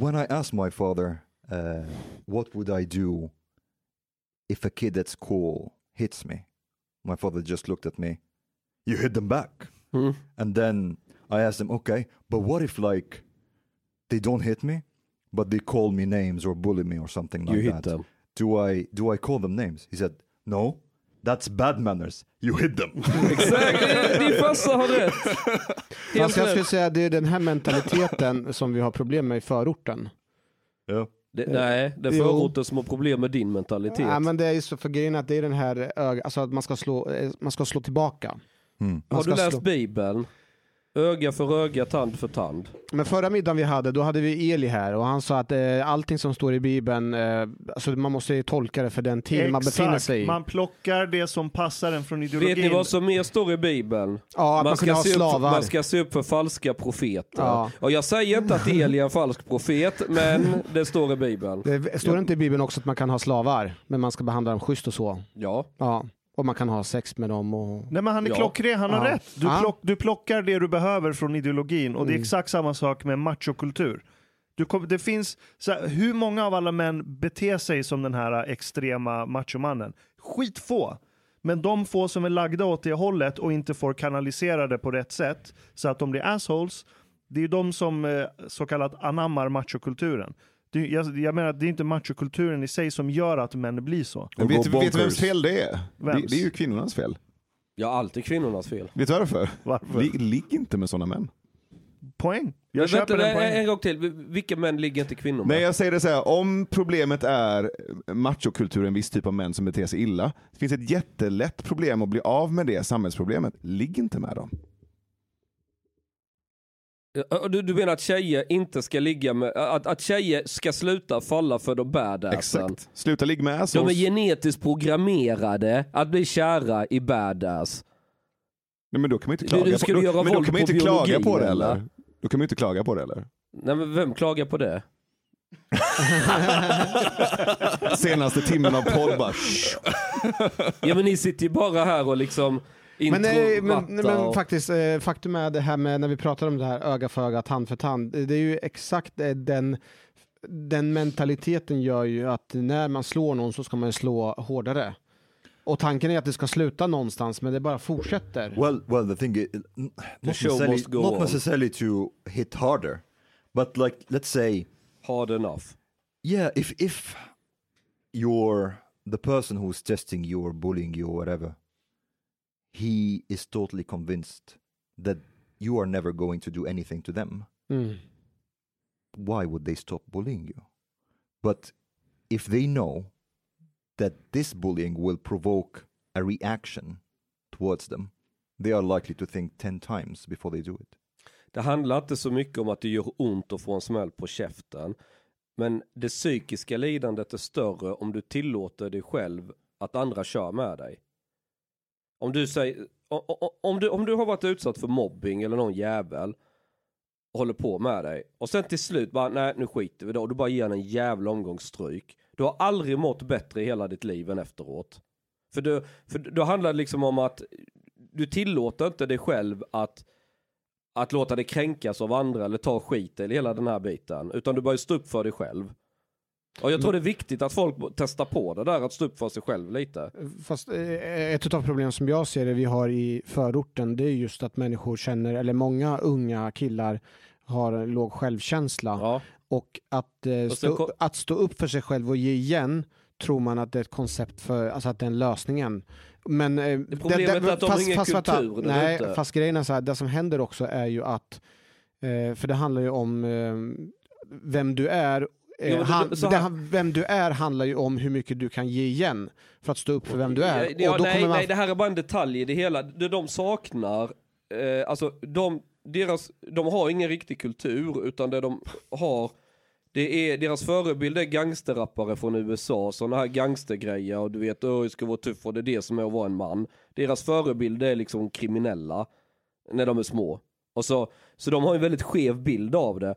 when I asked my father, what would I do if a kid at school hits me? My father just looked at me. You hit them back. Mm. And then I asked him, okay, but what if like they don't hit me, but they call me names or bully me or something like that? You hit them. Do I call them names? He said, no, that's bad manners. You hit them. Exakt, din farsa har rätt. Fast jag skulle säga, det är den här mentaliteten som vi har problem med i förorten. Ja. Det förorten som har problem med din mentalitet. Ja, men det är ju så för grejen att det är den här, alltså att man ska slå tillbaka. Mm. Har du läst Bibeln? Öga för öga, tand för tand. Men förra middagen vi hade, då hade vi Eli här. Och han sa att allting som står i Bibeln, alltså man måste ju tolka det för den tid man befinner sig i. Man plockar det som passar en från ideologin. Vet ni vad som mer står i Bibeln? Ja, att man ska se upp, man ska se upp för falska profeter. Ja. Och jag säger inte att Eli är en falsk profet, men det står i Bibeln. Det står inte i Bibeln också att man kan ha slavar, men man ska behandla dem schysst och så? Ja. Ja. Och man kan ha sex med dem. Och... Nej, men han är klockren, han har rätt. Du plockar det du behöver från ideologin. Och det är exakt samma sak med machokultur. Det finns, så här, hur många av alla män beter sig som den här extrema machomannen? Skitfå. Men de få som är lagda åt det hållet och inte får kanalisera det på rätt sätt så att de blir assholes, det är de som så kallat anammar machokulturen. Jag menar att det är inte machokulturen i sig som gör att män blir så. Och vet du vems fel det är? Det är ju kvinnornas fel. Ja, alltid kvinnornas fel. Vet du varför? Ligg inte med sådana män. Poäng. Jag köper en poäng. En gång till. Vilka män ligger inte kvinnor med? Nej, jag säger det så här. Om problemet är machokulturen, en viss typ av män som beter sig illa, det finns ett jättelätt problem att bli av med det samhällsproblemet. Ligg inte med dem. Du menar att tjejer inte ska ligga med, att tjejer ska sluta falla för de badasarna. Exakt. Sluta ligga med assholes. De är genetiskt programmerade att bli kära i badass. Nej, men då kan man inte klaga på det. Då kan man inte klaga på det eller? Nej, men vem klagar på det? Senaste timmen av podd. Ja, men ni sitter ju bara här och liksom. Men faktiskt, faktum är det här med när vi pratar om det här öga för öga, tand för tand, det är ju exakt den mentaliteten gör ju att när man slår någon så ska man slå hårdare. Och tanken är att det ska sluta någonstans, men det bara fortsätter. Well, the thing is, not necessarily to hit harder, but like, let's say hard enough. Yeah, if you're the person who's testing you or bullying you or whatever, he is totally convinced that you are never going to do anything to them. Mm. Why would they stop bullying you? But if they know that this bullying will provoke a reaction towards them, they are likely to think 10 times before they do it. Det handlar inte så mycket om att det gör ont att få en smäll på käften, men det psykiska lidandet är större om du tillåter dig själv att andra kör med dig. Om du säger, om du har varit utsatt för mobbing eller någon jävel håller på med dig och sen till slut bara, nej nu skiter vi då, och du bara ger en jävla omgångsstryk. Du har aldrig mått bättre i hela ditt liv än efteråt. För du handlar liksom om att du tillåter inte dig själv att låta dig kränkas av andra eller ta skit eller hela den här biten, utan du bara stå upp för dig själv. Och jag tror det är viktigt att folk testar på det där, att stå upp för sig själv lite. Fast ett av problemen som jag ser det vi har i förorten, det är just att människor känner, eller många unga killar har låg självkänsla. Ja. Och att stå upp för sig själv och ge igen, tror man att det är ett koncept för, alltså att det är lösningen. Men det problemet är att de har ingen kultur. Nej, fast grejen är så här, det som händer också är ju att, för det handlar ju om vem du är. Vem du är handlar ju om hur mycket du kan ge igen för att stå upp för vem du är. Ja, och då nej, det här är bara en detalj i det hela. De saknar, alltså de har ingen riktig kultur, utan det de har, det är deras förebilder, gangsterrappare från USA, sådana här gangstergrejer, och du vet, jag ska vara tuff och det är det som är att vara en man. Deras förebilder är liksom kriminella när de är små. Och så de har en väldigt skev bild av det.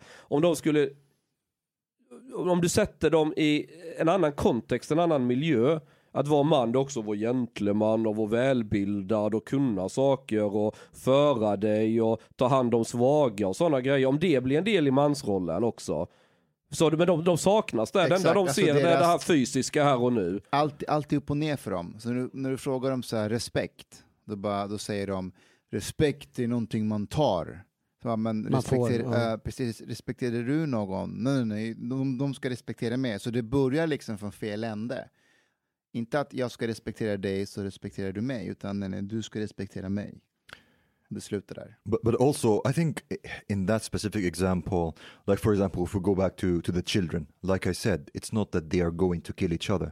Om du sätter dem i en annan kontext, en annan miljö, att vara man, det är också vara gentleman och vara välbildad och kunna saker och föra dig och ta hand om svaga och sådana grejer. Om det blir en del i mansrollen också, Så men de saknas där. Exakt. Det enda de alltså ser är det här fysiska här och nu. Allt är upp och ner för dem. Så när du frågar dem så här, respekt, då säger de respekt är någonting man tar. Ja, men precis, respekterar du någon? Nej, de ska respektera mig. Så det börjar liksom från fel ände. Inte att jag ska respektera dig så respekterar du mig, utan nej, du ska respektera mig. Det slutar där. But also I think in that specific example, like for example if we go back to the children, like I said, it's not that they are going to kill each other.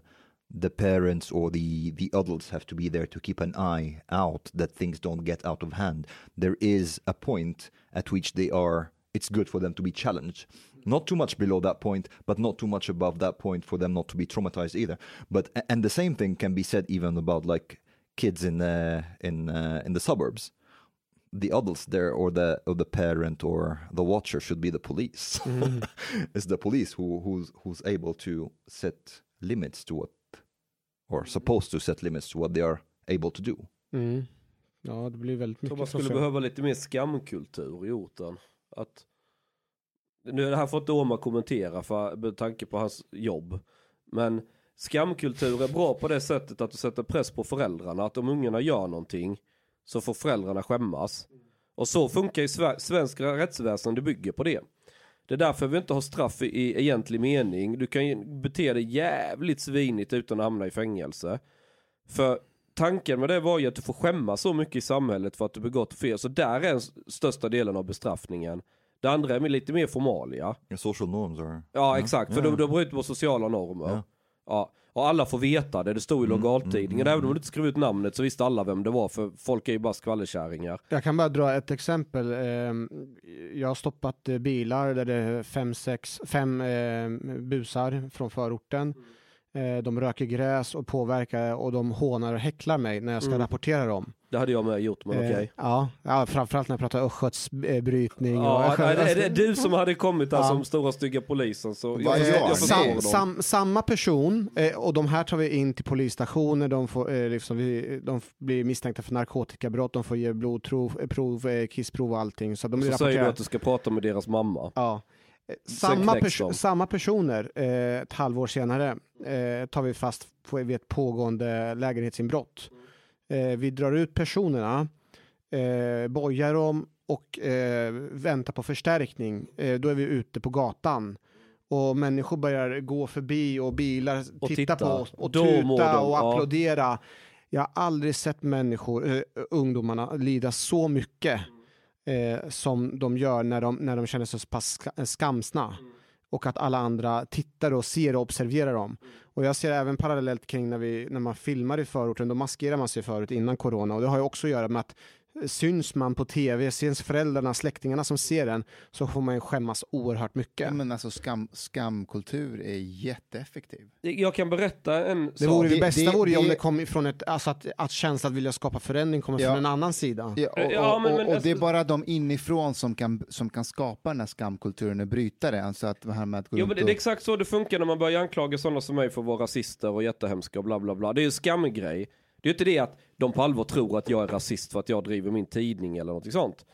The parents or the adults have to be there to keep an eye out that things don't get out of hand. There is a point at which they are, it's good for them to be challenged. Not too much below that point, but not too much above that point for them not to be traumatized either. But and the same thing can be said even about like kids in the suburbs. The adults there or the parent or the watcher should be the police. Mm. It's the police who's able to set limits to what or supposed to set limits to what they are able to do. Mm. Ja, det blir väldigt mycket. Man skulle behöva lite mer skamkultur i orten. Att nu det här får inte Oma kommentera med tanke på hans jobb. Men skamkultur är bra på det sättet att du sätter press på föräldrarna att om ungarna gör någonting så får föräldrarna skämmas. Och så funkar ju svenska rättsväsen, det bygger på det. Det är därför vi inte har straff i egentlig mening. Du kan ju bete dig jävligt svinigt utan att hamna i fängelse. För tanken med det var ju att du får skämmas så mycket i samhället för att du begått fel. Så där är den största delen av bestraffningen. Det andra är lite mer formalia. Social norms. Or... Ja, exakt. För då bryter på sociala normer. Yeah. Ja. Och alla får veta det. Det stod i lokaltidningen. Även om du inte skrev ut namnet så visste alla vem det var. För folk är ju bara skvallerkärringar. Jag kan bara dra ett exempel. Jag har stoppat bilar där det är fem busar från förorten. De röker gräs och påverkar och de hånar och häcklar mig när jag ska rapportera dem. Det hade jag med gjort, men okej. Ja, framförallt när jag pratar östgötsbrytning. Ja, är det du som hade kommit där som stora stygga polisen? Så jag samma person, och de här tar vi in till polisstationer, de blir misstänkta för narkotikabrott, de får ge blodprov, kissprov och allting. Så de säger du att du ska prata med deras mamma. Ja. Samma personer ett halvår senare tar vi fast vid ett pågående lägenhetsinbrott. Vi drar ut personerna, bojar dem och väntar på förstärkning. Då är vi ute på gatan och människor börjar gå förbi och bilar titta på oss och tuta och applådera. Jag har aldrig sett ungdomarna lida så mycket som de gör när de känner sig så pass skamsna och att alla andra tittar och ser och observerar dem. Och jag ser även parallellt kring när man filmar i förorten, då maskerar man sig förut innan corona, och det har ju också att göra med att syns man på tv, syns föräldrarna, släktingarna som ser den, så får man ju skämmas oerhört mycket. Ja, men alltså skamkultur är jätteeffektiv. Jag kan berätta en sak. Det bästa vore ju om det kom från att känslan att vilja skapa förändring kommer från en annan sida. Ja, och det är bara de inifrån som kan skapa den här skamkulturen och bryta det. Alltså att här med att gå runt men det är exakt så det funkar när man börjar anklaga sådana som mig för att vara rasister och jättehemska och bla bla bla. Det är ju skamgrej. Det är inte det att de på allvar tror att jag är rasist för att jag driver min tidning eller något sånt.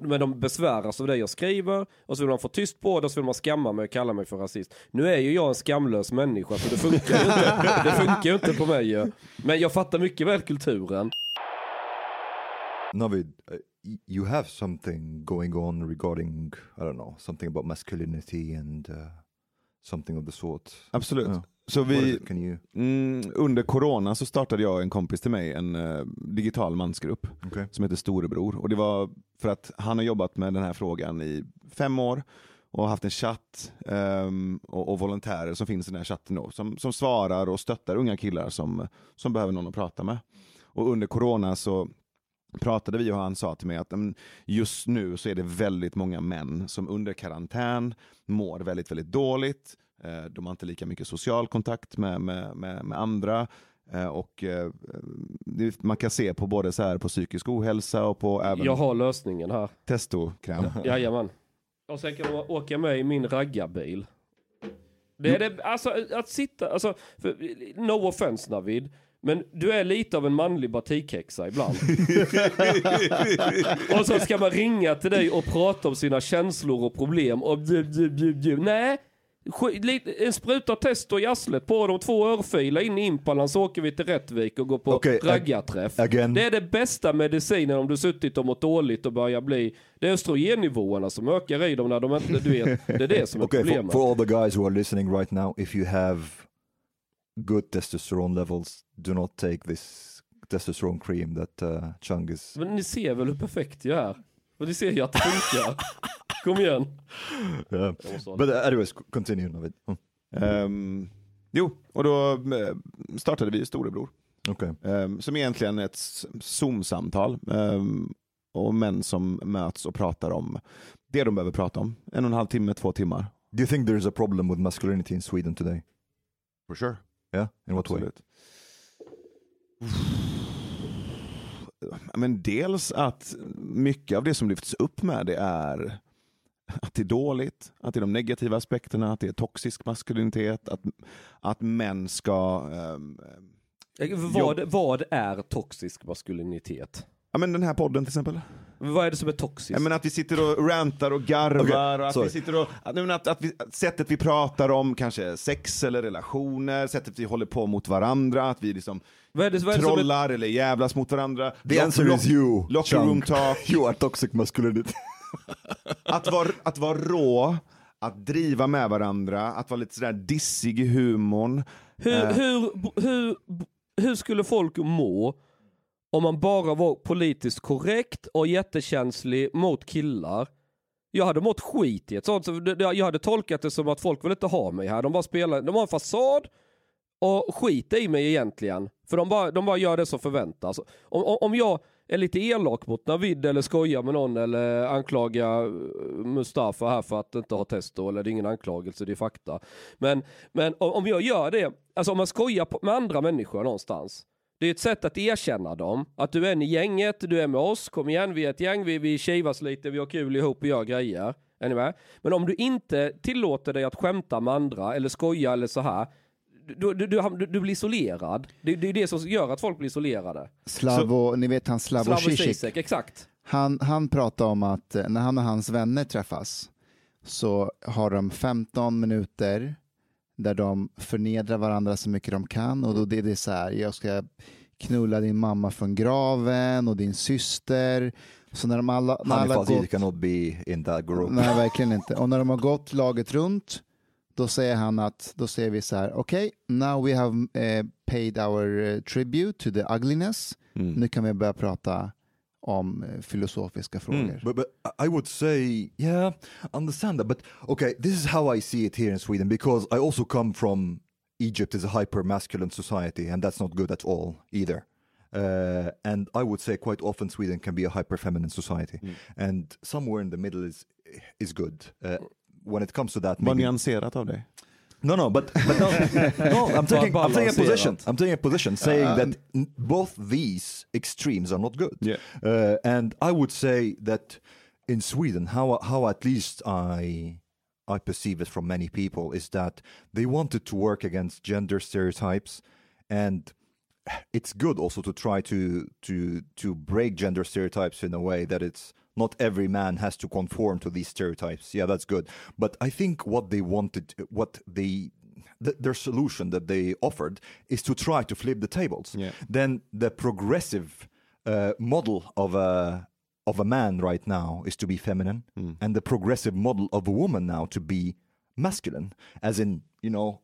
Men de besväras av det jag skriver och så vill de få tyst på det och så vill man skamma mig och kalla mig för rasist. Nu är ju jag en skamlös människa så det funkar ju inte. Det funkar ju inte på mig ju. Men jag fattar mycket väl kulturen. Navid, you have something going on regarding, I don't know, something about masculinity and something of the sort. Absolut. Yeah. Så under corona så startade jag och en kompis till mig en digital mansgrupp som heter Storebror. Och det var för att han har jobbat med den här frågan i 5 år och haft en chatt och volontärer som finns i den här chatten då, som svarar och stöttar unga killar som behöver någon att prata med. Och under corona så pratade vi och han sa till mig att just nu så är det väldigt många män som under karantän mår väldigt, väldigt dåligt. De har inte lika mycket social kontakt med andra och man kan se på både så här på psykisk ohälsa och på även... Jag har lösningen här. Testokräm. Jajamän. Och sen kan man åka med i min raggarbil. Det är det, alltså att sitta... Alltså, no offense Navid, men du är lite av en manlig batikhäxa ibland. Och så ska man ringa till dig och prata om sina känslor och problem. Och nej... En sprutar test och jasslet på de två örfilar in i Impalan, så åker vi till Rättvik och går på raggarträff. Det är det bästa medicinen om du suttit och mått dåligt och börjar bli... Det är östrogennivåerna som ökar i dem när de inte... Du vet, det är det som är problemet. For all the guys who are listening right now, if you have good testosterone levels, do not take this testosterone cream that Chung is... Men ni ser väl hur perfekt jag är? Och ni ser ju att det funkar. Kom igen. Yeah. But anyways, continue, Navid. Jo, och då startade vi Storebror. Okay. Som egentligen är ett Zoom-samtal och män som möts och pratar om det de behöver prata om. 1,5 timme, 2 timmar. Do you think there is a problem with masculinity in Sweden today? For sure. Yeah, in what way? Men dels att mycket av det som lyfts upp med det är att det är dåligt, att det är de negativa aspekterna, att det är toxisk maskulinitet, att män ska... Vad är toxisk maskulinitet? Ja, men den här podden till exempel. Vad är det som är toxiskt? Ja, men att vi sitter och rantar och garvar. Okay, och att vi sitter och, sättet vi pratar om kanske sex eller relationer. Sättet vi håller på mot varandra. Att vi liksom trollar eller jävlas mot varandra. The answer is you, locker room talk. You are toxic masculinity. Att vara rå. Att driva med varandra. Att vara lite sådär dissig i humorn. Hur skulle folk må om man bara var politiskt korrekt och jättekänslig mot killar? Jag hade mått skit i ett sånt. Jag hade tolkat det som att folk vill inte ha mig här. De bara spelar, de har en fasad och skiter i mig egentligen. För de bara gör det som förväntas. Om jag är lite elak mot Navid eller skojar med någon eller anklagar Mustafa här för att inte ha testo, eller det är ingen anklagelse, det är fakta. Men om jag gör det, alltså om man skojar med andra människor någonstans, det är ett sätt att erkänna dem. Att du är en i gänget, du är med oss. Kom igen, vi är ett gäng, vi tjejvas lite, vi har kul ihop och gör grejer. Är ni med? Men om du inte tillåter dig att skämta med andra eller skoja eller så här, du blir isolerad. Det är det som gör att folk blir isolerade. Slavo, ni vet han Slavo Chichi. Exakt. Han pratar om att när han och hans vänner träffas så har de 15 minuter... där de förnedrar varandra så mycket de kan, och då det är så här: jag ska knulla din mamma från graven och din syster. Så när de alla har gått, cannot be in that group. Nej, verkligen inte. Och när de har gått laget runt, då säger han att då säger vi så här: okej, okay, now we have paid our tribute to the ugliness. Mm. Nu kan vi börja prata om filosofiska frågor. But I would say, yeah, understand that. But okay, this is how I see it here in Sweden, because I also come from Egypt is a hyper-masculine society, and that's not good at all either. And I would say quite often Sweden can be a hyper-feminine society. Mm. And somewhere in the middle is good. When it comes to that... Vad nyanserat av dig? No, but no, no. I'm taking a position, saying that both these extremes are not good. Yeah. And I would say that in Sweden, how at least I perceive it from many people is that they wanted to work against gender stereotypes, and it's good also to try to break gender stereotypes in a way that it's not every man has to conform to these stereotypes. Yeah, that's good. But I think what they wanted, their solution that they offered is to try to flip the tables. Yeah. Then the progressive model of a man right now is to be feminine, and the progressive model of a woman now to be masculine, as in, you know,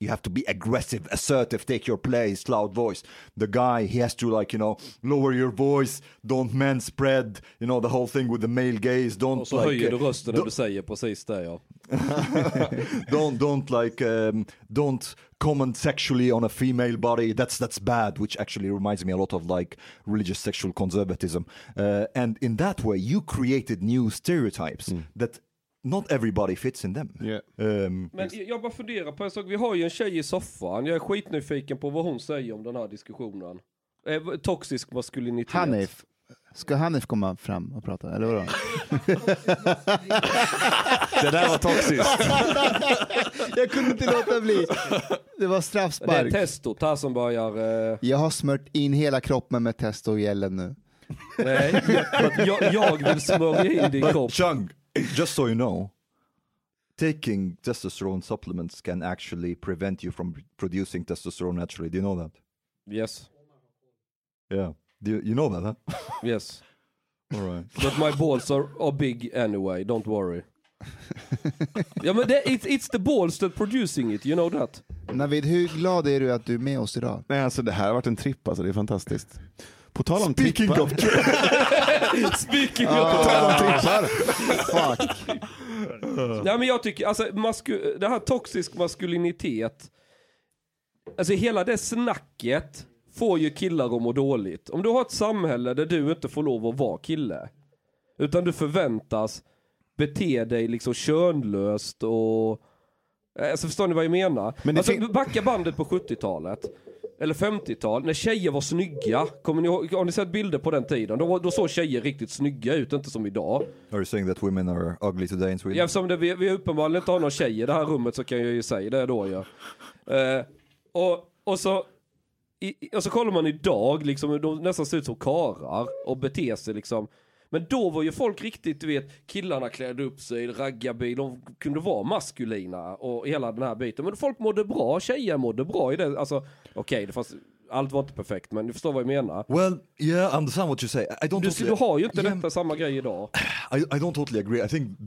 you have to be aggressive, assertive, take your place, loud voice. The guy, he has to, like, you know, lower your voice, don't manspread, you know, the whole thing with the male gaze. Don't, och så like, höjer du rösten när du säger precis det, ja. Don't comment sexually on a female body. That's bad, which actually reminds me a lot of, like, religious sexual conservatism. And in that way, you created new stereotypes that... Not everybody fits in them. Yeah. Men jag bara funderar på en sak. Vi har ju en tjej i soffan. Jag är skitnyfiken på vad hon säger om den här diskussionen. Toxisk maskulinitet. Hanif. Ska Hanif komma fram och prata? Eller vadå? Det där var toxiskt. Jag kunde inte låta bli. Det var straffspark. Det är testo. Ta som börjar... Jag har smört in hela kroppen med testo och gällen nu. Nej, jag vill smörja in din kropp. Chung. Just so you know, taking testosterone supplements can actually prevent you from producing testosterone naturally. Do you know that? Yes. Yeah. You know that, huh? Yes. All right. But my balls are big anyway, don't worry. Ja, men it's the balls that producing it, you know that. Navid, hur glad är du att du är med oss idag? Nej, alltså det här har varit en tripp, alltså det är fantastiskt. På tal om trippar. Speaking of trippar. Fuck. Nej, men jag tycker alltså det här toxisk maskulinitet, alltså hela det snacket får ju killar att må dåligt. Om du har ett samhälle där du inte får lov att vara kille, utan du förväntas bete dig liksom könlöst och... Alltså förstår ni vad jag menar? Men alltså backa bandet på 70-talet eller 50-tal, när tjejer var snygga. Kommer ni ihåg, har ni sett bilder på den tiden? Då såg tjejer riktigt snygga ut, inte som idag. Are you saying that women are ugly today in Sweden? Ja, eftersom vi uppenbarligen inte har några tjejer i det här rummet så kan jag ju säga det då, ja. Och så kollar man idag liksom, de nästan ser ut som karar och beter sig liksom. Men då var ju folk riktigt, du vet, killarna klädde upp sig, raggarbil, de kunde vara maskulina och hela den här biten. Men folk mådde bra, tjejer mådde bra i det. Alltså, okej, allt var inte perfekt, men du förstår vad jag menar. Well, yeah, I understand what you say. Du har ju inte detta samma grej idag. I don't totally agree. I think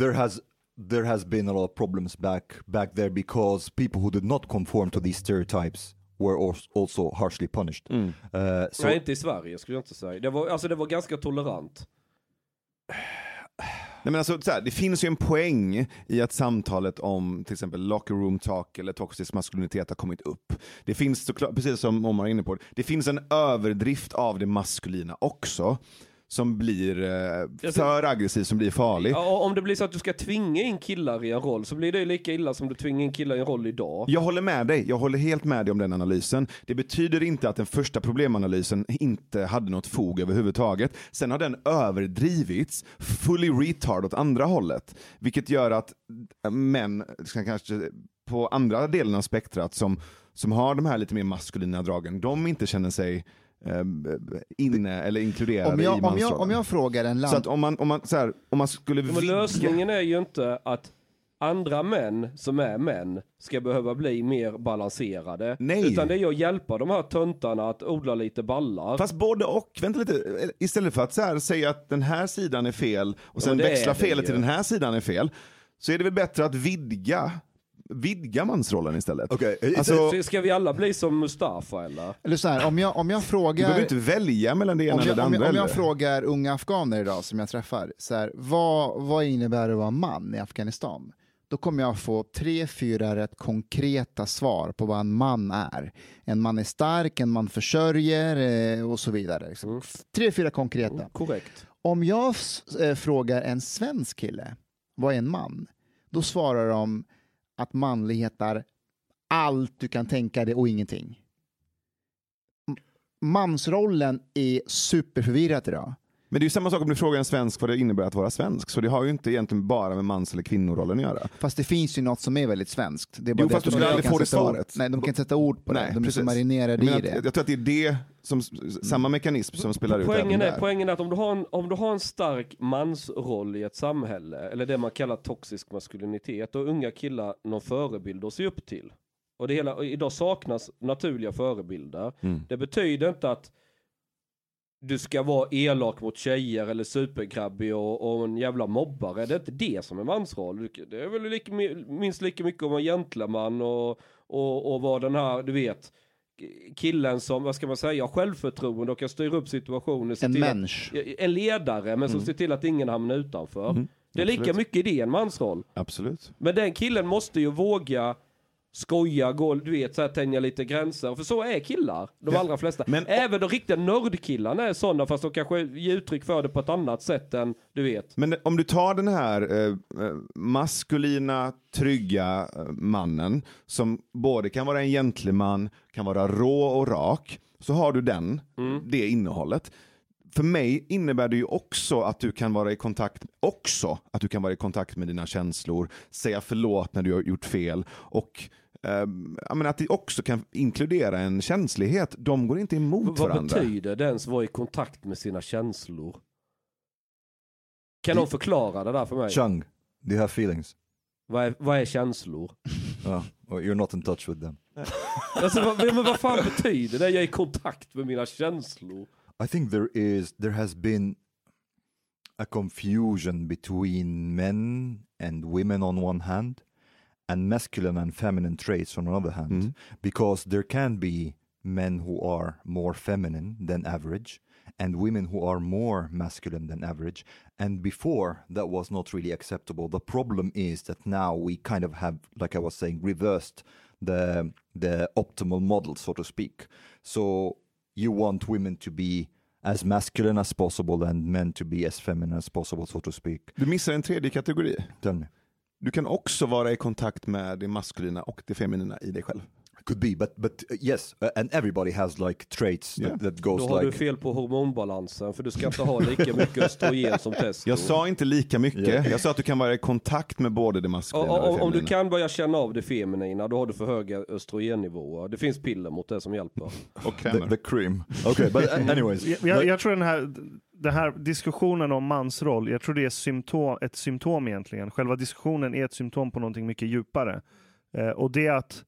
there has been a lot of problems back there because people who did not conform to these stereotypes were also harshly punished. Mm. Nej, inte i Sverige skulle jag inte säga. Det var ganska tolerant. Nej, men alltså, så här, det finns ju en poäng i att samtalet om till exempel locker room talk eller toxisk maskulinitet har kommit upp. Det finns såklart, precis som Omar är inne på, det finns en överdrift av det maskulina också som blir för aggressiv, som blir farlig. Ja, om det blir så att du ska tvinga in killar i en roll så blir det lika illa som du tvingar in killar i en roll idag. Jag håller med dig. Jag håller helt med dig om den analysen. Det betyder inte att den första problemanalysen inte hade något fog överhuvudtaget. Sen har den överdrivits fully retard åt andra hållet, vilket gör att män kanske på andra delen av spektrat som har de här lite mer maskulina dragen, de inte känner sig inne eller inkluderade i mansrollen. Om jag frågar en land... Så att om man skulle... Men lösningen är ju inte att andra män som är män ska behöva bli mer balanserade. Nej. Utan det är ju att hjälpa de här töntarna att odla lite ballar. Fast både och, vänta lite, istället för att så här säga att den här sidan är fel och sen växla felet till den här sidan är fel, så är det väl bättre att vidga mansrollen istället. Okay. Alltså, ska vi alla bli som Mustafa eller så här, om jag frågar, du behöver inte välja mellan det ena eller det andra. Om jag frågar unga afghaner idag som jag träffar så här, vad innebär det att vara man i Afghanistan? Då kommer jag få 3-4 rätt konkreta svar på vad en man är. En man är stark, en man försörjer och så vidare. 3-4 konkreta. Korrekt. Om jag frågar en svensk kille vad är en man? Då svarar de att manlighet är allt du kan tänka dig och ingenting. Mansrollen är superförvirrad idag. Men det är ju samma sak om du frågar en svensk vad det innebär att vara svensk. Så det har ju inte egentligen bara med mans- eller kvinnorollen att göra. Fast det finns ju något som är väldigt svenskt. Det är bara fast du skulle aldrig få det svaret. Nej, de kan inte sätta ord på det. De är marinerade i det. Jag tror att det är det som, samma mekanism som spelar ut där. Poängen är att om du har en stark mansroll i ett samhälle, eller det man kallar toxisk maskulinitet, och unga killar någon förebild att se upp till. Och det hela, idag saknas naturliga förebilder. Mm. Det betyder inte att du ska vara elak mot tjejer eller supergrabbig och en jävla mobbare. Det är inte det som är mansroll. Det är väl minst lika mycket om en gentleman och vara den här, du vet, killen som, vad ska man säga, självförtroende och kan styra upp situationer. En människa. En ledare, men som ser till att ingen hamnar utanför. Mm. Det är lika mycket i det en mansroll. Absolut. Men den killen måste ju våga skoja, gå, du vet, så här, tänja lite gränser. För så är killar, de allra flesta. Men, även de riktiga nördkillarna är sådana, fast de kanske ger uttryck för det på ett annat sätt än, du vet. Men om du tar den här maskulina, trygga mannen, som både kan vara en gentleman, kan vara rå och rak, så har du det innehållet. För mig innebär det ju också att du kan vara i kontakt med dina känslor, säga förlåt när du har gjort fel och jag menar, att det också kan inkludera en känslighet. De går inte emot varandra. Vad betyder det ens vara i kontakt med sina känslor? Kan någon förklara det där för mig? Chung, do you have feelings? Vad är känslor? Ja, you're not in touch with them. Alltså, vad fan betyder det? Jag är i kontakt med mina känslor. I think there has been a confusion between men and women on one hand and masculine and feminine traits on another hand, because there can be men who are more feminine than average and women who are more masculine than average, and before that was not really acceptable. The problem is that now we kind of have, like I was saying, reversed the optimal model, so to speak. So you want women to be as masculine as possible and men to be as feminine as possible, so to speak. Du missar en tredje kategori. Tell me. Du kan också vara i kontakt med det maskulina och det feminina i dig själv. Could be, but yes, and everybody has like traits that goes like... Då har du fel på hormonbalansen, för du ska inte ha lika mycket östrogen som testo. Jag sa inte lika mycket, jag sa att du kan vara i kontakt med både det maskulina och det feminina. Om du kan börja känna av det feminina, då har du för höga östrogennivåer. Det finns piller mot det som hjälper. Okay. The cream. Okay, but anyways. Jag tror den här diskussionen om mansroll, jag tror det är ett symptom egentligen. Själva diskussionen är ett symptom på någonting mycket djupare. Och det är att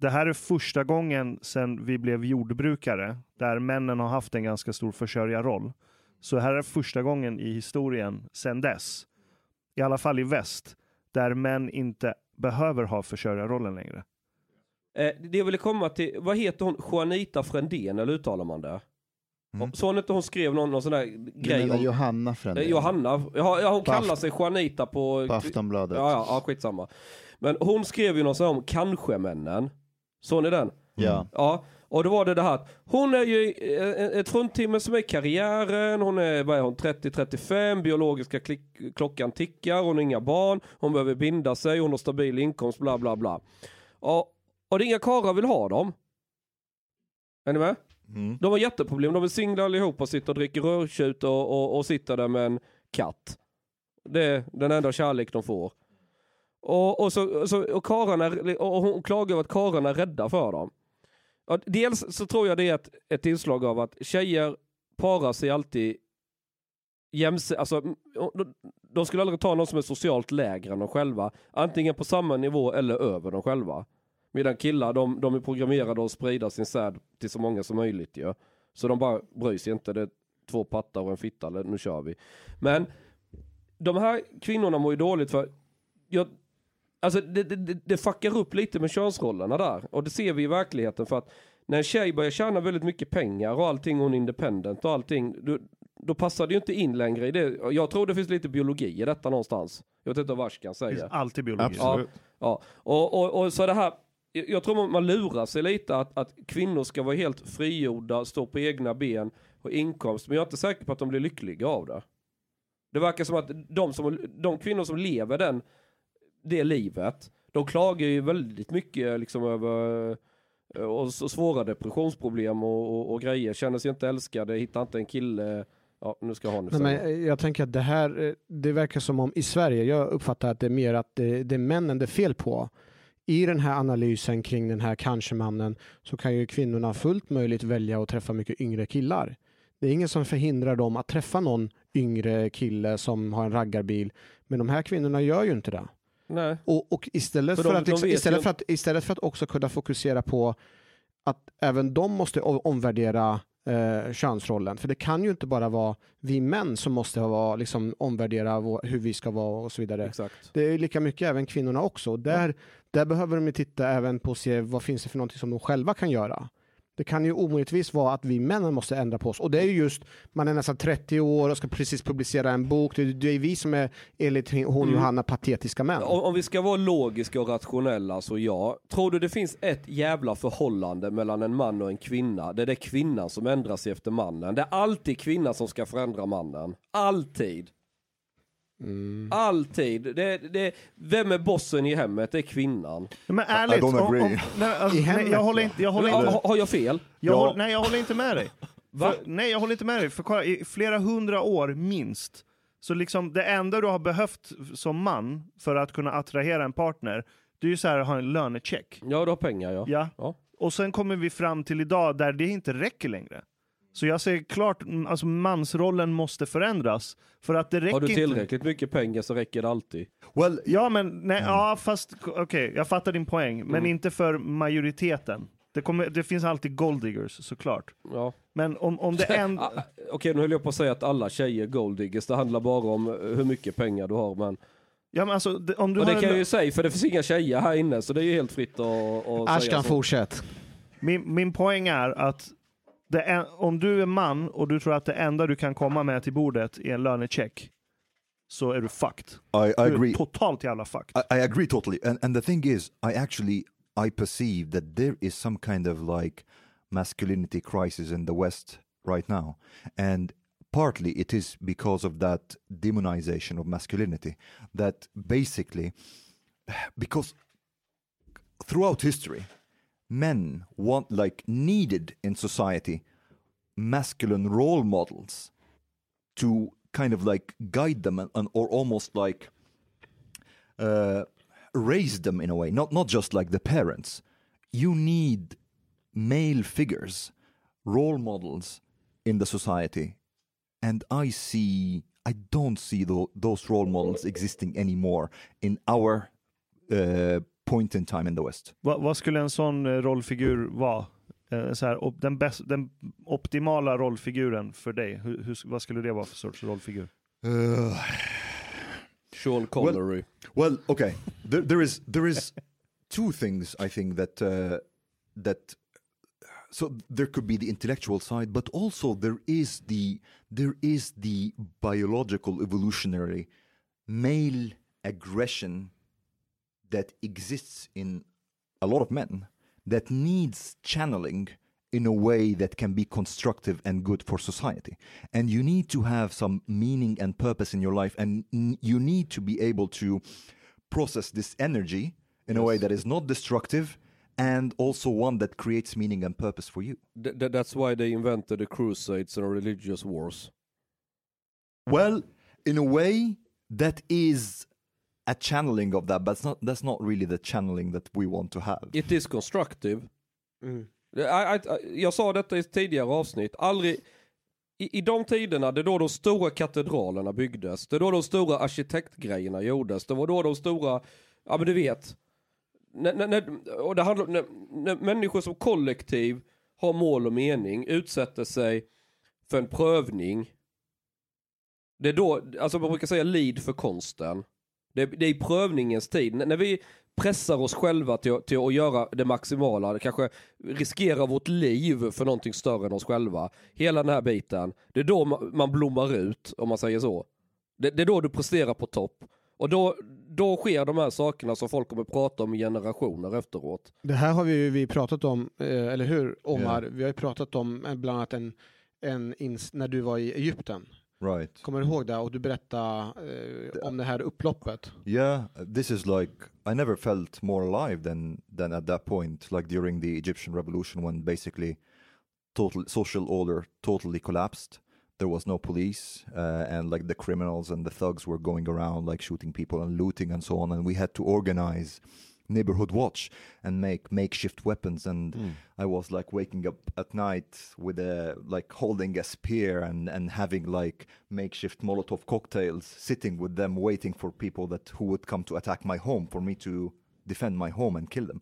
det här är första gången sedan vi blev jordbrukare där männen har haft en ganska stor försörjarroll. Så här är första gången i historien sedan dess, i alla fall i väst, där män inte behöver ha försörjarrollen längre. Det jag ville komma till, vad heter hon? Johanna Frendén, eller uttalar man det? Så hon inte hon skrev någon sån där grej om Johanna Frendén. Hon kallar sig Johanna på Aftonbladet. Ja, skitsamma. Men hon skrev ju något sånt om kanske männen. Så ni den? Ja. Och då var det här. Hon är ju ett fruntimmer som är i karriären. Hon är 30-35. Biologiska klockan tickar. Hon har inga barn. Hon behöver binda sig. Hon har stabil inkomst. Bla bla bla. Och det är inga karar vill ha dem. Är ni med? De har jätteproblem. De vill singla allihopa. Sitta och dricka rörtjut och sitta där med en katt. Det är den enda kärlek de får. Och hon klagar över att kararna är rädda för dem. Och dels så tror jag det är ett inslag av att tjejer parar sig alltid alltså de skulle aldrig ta någon som är socialt lägre än de själva, antingen på samma nivå eller över dem själva. Medan killar, de är programmerade att sprida sin säd till så många som möjligt ju. Så de bara bryr sig inte, det är två pattar och en fitta, eller nu kör vi. Men de här kvinnorna mår ju dåligt för det fuckar upp lite med könsrollerna där. Och det ser vi i verkligheten, för att när en tjej börjar tjäna väldigt mycket pengar och allting, hon är independent och allting, då passar det ju inte in längre i det. Jag tror det finns lite biologi i detta någonstans. Jag vet inte vad Ashkan säger. Det finns alltid biologi. Absolut. Ja. Och så det här, jag tror man lurar sig lite att kvinnor ska vara helt frigjorda, stå på egna ben och inkomst. Men jag är inte säker på att de blir lyckliga av det. Det verkar som att de kvinnor som lever det livet, de klagar ju väldigt mycket liksom över och svåra depressionsproblem och grejer, känner sig inte älskade, hittar inte en kille. Ja, nu ska jag ha nu. Men jag tänker att det verkar som om i Sverige, jag uppfattar att det är mer att det är männen det är fel på. I den här analysen kring den här kanske-mannen så kan ju kvinnorna fullt möjligt välja att träffa mycket yngre killar. Det är ingen som förhindrar dem att träffa någon yngre kille som har en raggarbil, men de här kvinnorna gör ju inte det. Nej. Och istället för att också kunna fokusera på att även de måste omvärdera könsrollen, för det kan ju inte bara vara vi män som måste omvärdera hur vi ska vara och så vidare. Exakt. Det är lika mycket även kvinnorna också. Där behöver de ju titta även på se vad finns det för någonting som de själva kan göra. Det kan ju omöjligtvis vara att vi männen måste ändra på oss. Och det är ju just, man är nästan 30 år och ska precis publicera en bok. Det är vi som är, enligt hon Johanna, patetiska män. Om vi ska vara logiska och rationella så ja. Tror du det finns ett jävla förhållande mellan en man och en kvinna? Det är kvinnan som ändrar sig efter mannen. Det är alltid kvinnan som ska förändra mannen. Alltid. Alltid. Vem är bossen i hemmet? Det är kvinnan. Men ärligt, har jag fel? Nej, jag håller inte med dig. För kolla, i flera hundra år minst, så liksom det enda du har behövt som man för att kunna attrahera en partner, det är ju så här att ha en lönecheck. Ja, du har pengar, ja. Och sen kommer vi fram till idag där det inte räcker längre. Så jag ser klart, alltså mansrollen måste förändras. För att det räcker. Har du tillräckligt inte... mycket pengar så räcker det alltid. Well, ja, men nej, ja, fast okej, jag fattar din poäng. Men inte för majoriteten. Det finns alltid golddiggers, såklart. Ja. Men om det ändå... Okej, nu höll jag på att säga att alla tjejer golddiggers. Det handlar bara om hur mycket pengar du har, men... Ja, men alltså, om du och har det kan jag ju säga, för det finns inga tjejer här inne. Så det är ju helt fritt att Ashkan, fortsätt. Min poäng är att om du är man och du tror att det enda du kan komma med till bordet är en lönecheck, så är du fucked. I agree. Totalt jävla fucked. I agree totally. And the thing is, I perceive that there is some kind of like masculinity crisis in the West right now. And partly it is because of that demonization of masculinity. That basically, because throughout history, men needed in society masculine role models to kind of like guide them and or almost like... raise them in a way, not just like the parents. You need male figures, role models in the society, and I don't see those role models existing anymore in our point in time in the West. Vad skulle en sån rollfigur vara? Så här, den optimala rollfiguren för dig. Vad skulle det vara för sorts rollfigur? Sean Connery. Well, okay. There is two things I think that so there could be the intellectual side, but also there is the biological evolutionary male aggression that exists in a lot of men that needs channeling in a way that can be constructive and good for society. And you need to have some meaning and purpose in your life, and you need to be able to process this energy in a way that is not destructive and also one that creates meaning and purpose for you. That's why they invented the crusades and religious wars. Well, in a way, that is a channeling of that, but that's not really the channeling that we want to have. It is constructive. Mm. Jag sa detta i tidigare avsnitt. I de tiderna, det då de stora katedralerna byggdes, det då de stora arkitektgrejerna gjordes, det var då de stora, ja men du vet, när människor som kollektiv har mål och mening, utsätter sig för en prövning, det är då, alltså man brukar säga lid för konsten, det är i prövningens tid, när vi pressar oss själva till att göra det maximala, det kanske riskerar vårt liv för någonting större än oss själva, hela den här biten, det är då man blommar ut, om man säger så. Det är då du presterar på topp, och då sker de här sakerna som folk kommer prata om i generationer efteråt. Det här har vi pratat om, eller hur Omar? Yeah. Vi har ju pratat om bland annat när du var i Egypten. Right. Kommer du ihåg det? Och du berättade om det här upploppet. Yeah, this is like, I never felt more alive than at that point, like during the Egyptian revolution when basically total social order totally collapsed. There was no police and like the criminals and the thugs were going around like shooting people and looting and so on, and we had to organize neighborhood watch and make makeshift weapons, and I was like waking up at night with a like holding a spear and having like makeshift Molotov cocktails, sitting with them waiting for people who would come to attack my home, for me to defend my home and kill them.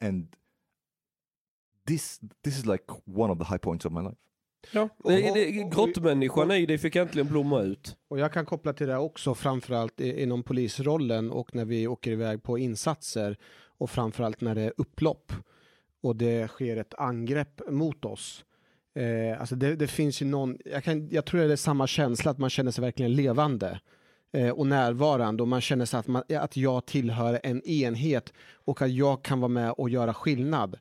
And this is like one of the high points of my life. Ja, grottmänniskan i det fick äntligen blomma ut. Och jag kan koppla till det också, framförallt inom polisrollen och när vi åker iväg på insatser, och framförallt när det är upplopp och det sker ett angrepp mot oss. Alltså det finns ju någon, jag tror det är samma känsla, att man känner sig verkligen levande och närvarande, och man känner sig att jag tillhör en enhet och att jag kan vara med och göra skillnad.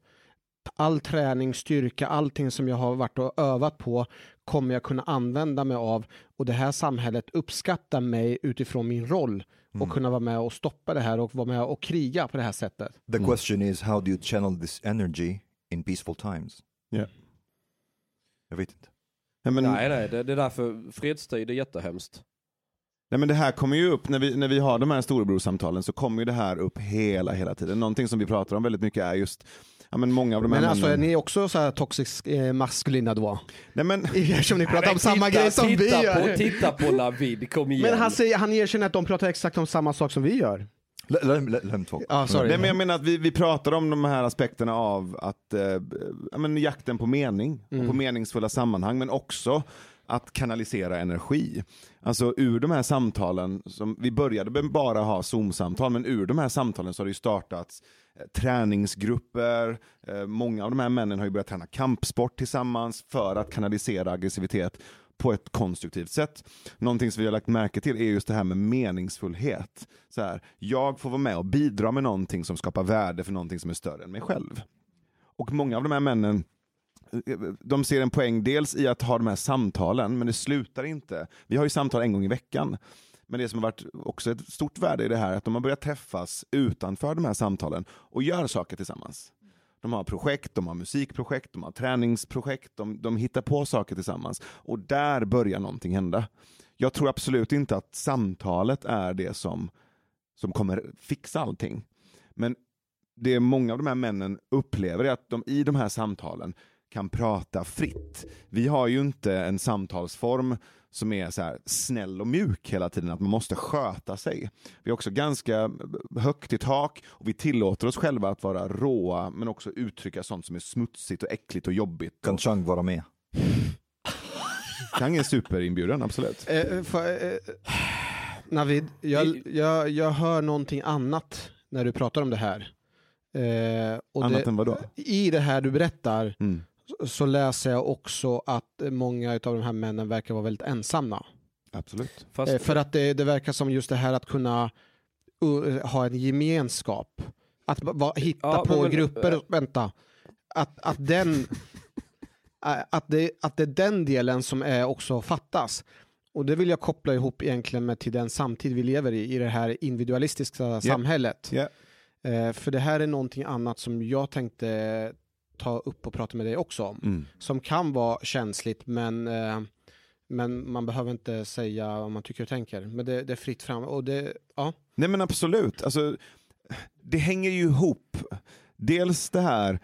All träning, styrka, allting som jag har varit och övat på kommer jag kunna använda mig av, och det här samhället uppskattar mig utifrån min roll och kunna vara med och stoppa det här och vara med och kriga på det här sättet. The question is, how do you channel this energy in peaceful times? Yeah. Jag vet inte. Nej, det är därför fredstid är jättehemskt. Nej, men det här kommer ju upp, när vi har de här storebrorssamtalen så kommer ju det här upp hela tiden. Någonting som vi pratar om väldigt mycket är just Ja, men många av de här männen. Alltså, är ni också så här toxisk maskulina då? Nej, men eftersom ni pratar om samma grej som vi gör. Titta på Navid, kom igen. Men han erkänner att de pratar exakt om samma sak som vi gör. Nej, men jag menar att vi pratar om de här aspekterna av att jakten på mening och på meningsfulla sammanhang, men också att kanalisera energi. Alltså ur de här samtalen som vi började bara ha Zoom-samtal, men ur de här samtalen så har det ju startats träningsgrupper. Många av de här männen har ju börjat träna kampsport tillsammans för att kanalisera aggressivitet på ett konstruktivt sätt. Någonting som vi har lagt märke till är just det här med meningsfullhet. Så här, jag får vara med och bidra med någonting som skapar värde för någonting som är större än mig själv. Och många av de här männen, de ser en poäng dels i att ha de här samtalen, men det slutar inte. Vi har ju samtal en gång i veckan. Men det som har varit också ett stort värde i det här är att de har börjat träffas utanför de här samtalen och gör saker tillsammans. De har projekt, de har musikprojekt, de har träningsprojekt, de hittar på saker tillsammans. Och där börjar någonting hända. Jag tror absolut inte att samtalet är det som kommer fixa allting. Men det många av de här männen upplever är att de i de här samtalen kan prata fritt. Vi har ju inte en samtalsform som är så här snäll och mjuk hela tiden, att man måste sköta sig. Vi är också ganska högt i tak och vi tillåter oss själva att vara råa, men också uttrycka sånt som är smutsigt och äckligt och jobbigt. Kan Chung vara med? Chung är superinbjuden, absolut. Navid, jag hör någonting annat när du pratar om det här. Och annat än vadå? I det här du berättar så läser jag också att många av de här männen verkar vara väldigt ensamma. Absolut. För att det verkar som just det här att kunna ha en gemenskap. Att hitta grupper. Vänta. Att det är den delen som är också fattas. Och det vill jag koppla ihop egentligen med till den samtid vi lever i det här individualistiska samhället. Yeah. För det här är någonting annat som jag tänkte ta upp och prata med dig också om. Som kan vara känsligt, men man behöver inte säga vad man tycker och tänker. Men det är fritt fram. Och det, ja. Nej, men absolut. Alltså, det hänger ju ihop. Dels det här...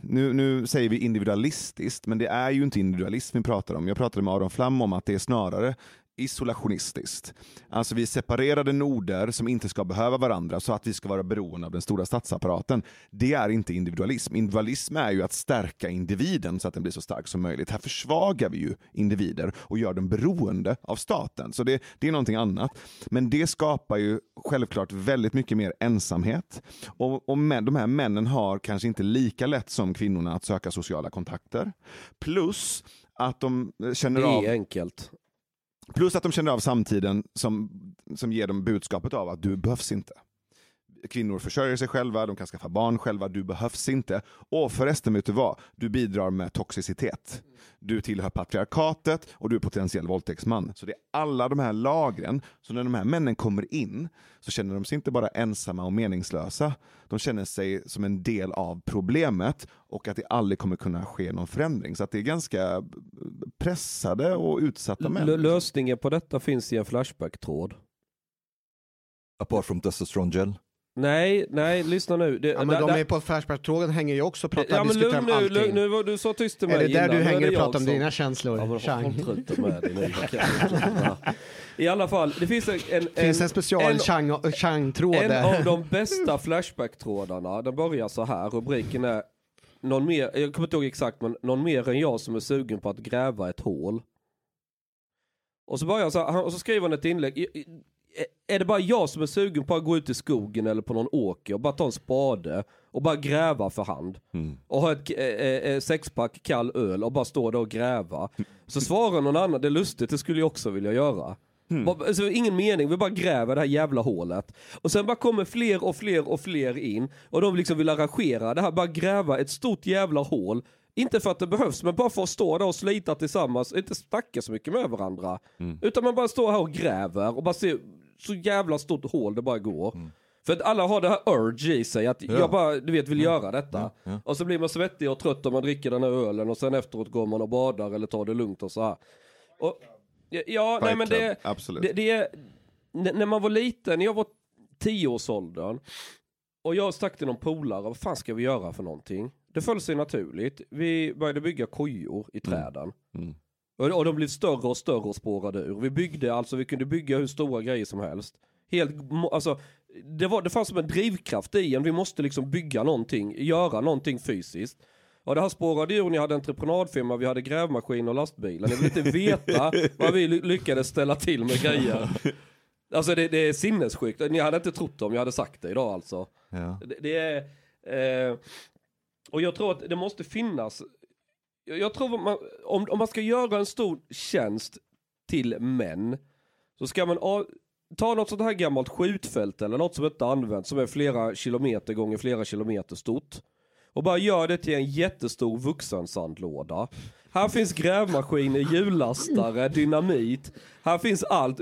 Nu säger vi individualistiskt, men det är ju inte individualism vi pratar om. Jag pratade med Aron Flam om att det är snarare... isolationistiskt. Alltså vi separerade noder som inte ska behöva varandra så att vi ska vara beroende av den stora statsapparaten. Det är inte individualism. Individualism är ju att stärka individen så att den blir så stark som möjligt. Här försvagar vi ju individer och gör dem beroende av staten. Så det är någonting annat. Men det skapar ju självklart väldigt mycket mer ensamhet. Och de här männen har kanske inte lika lätt som kvinnorna att söka sociala kontakter. Plus att de känner av... Det är enkelt. Plus att de känner av samtiden som ger dem budskapet av att du behövs inte. Kvinnor försörjer sig själva, de kan skaffa barn själva, du behövs inte. Och förresten vet du vad? Du bidrar med toxicitet. Du tillhör patriarkatet och du är potentiell våldtäktsman. Så det är alla de här lagren. Så när de här männen kommer in så känner de sig inte bara ensamma och meningslösa. De känner sig som en del av problemet och att det aldrig kommer kunna ske någon förändring. Så att det är ganska pressade och utsatta män. Lösningen på detta finns i en flashback-tråd. Apart från testosteron gel. Nej, lyssna nu. De är på affärspartråden hänger ju också och pratar och diskuterar om allting. Nu var du så tyst med mig. Är det där du hänger och pratar om dina känslor? Ja, men trött med dig. I alla fall, det finns en special Chung-tråd. En av de bästa flashback-trådarna, den börjar så här, rubriken är någon mer, jag kommer inte ihåg exakt, men någon mer än jag som är sugen på att gräva ett hål. Och så börjar så här, och så skriver han ett inlägg. Är det bara jag som är sugen på att gå ut i skogen eller på någon åker och bara ta en spade och bara gräva för hand och ha ett sexpack kall öl och bara stå där och gräva, så svarar någon annan, det är lustigt, det skulle jag också vilja göra. Alltså, ingen mening, vi bara gräver det här jävla hålet. Och sen bara kommer fler och fler och fler in och de liksom vill arrangera det här, bara gräva ett stort jävla hål. Inte för att det behövs, men bara för att stå där och slita tillsammans. Inte snacka så mycket med varandra. Utan man bara står här och gräver. Och bara ser så jävla stort hål det bara går. För att alla har det här urge i sig. Att jag bara, du vet, vill göra detta. Ja. Och så blir man svettig och trött om man dricker den här ölen. Och sen efteråt går man och badar eller tar det lugnt och så här. Och, ja, nej men det är... När man var liten, när jag var 10 års åldern. Och jag stack till någon polare, vad fan ska vi göra för någonting? Det föll sig naturligt. Vi började bygga kojor i träden. Mm. Och de blev större och större och spårade ur. Vi byggde, alltså vi kunde bygga hur stora grejer som helst. Helt, alltså, det fanns som en drivkraft i en. Vi måste liksom bygga någonting, göra någonting fysiskt. Och det här spårade ur. Ni hade entreprenadfirma, vi hade grävmaskin och lastbilar. Ni vill inte veta vad vi lyckades ställa till med grejer. Alltså det är sinnessjukt. Ni hade inte trott om jag hade sagt det idag alltså. Ja. Det är... och jag tror att det måste finnas... Jag tror att man, om man ska göra en stor tjänst till män, så ska man ta något sånt här gammalt skjutfält eller något som inte används, som är flera kilometer gånger flera kilometer stort, och bara gör det till en jättestor vuxensandlåda. Här finns grävmaskiner, hjullastare, dynamit. Här finns allt.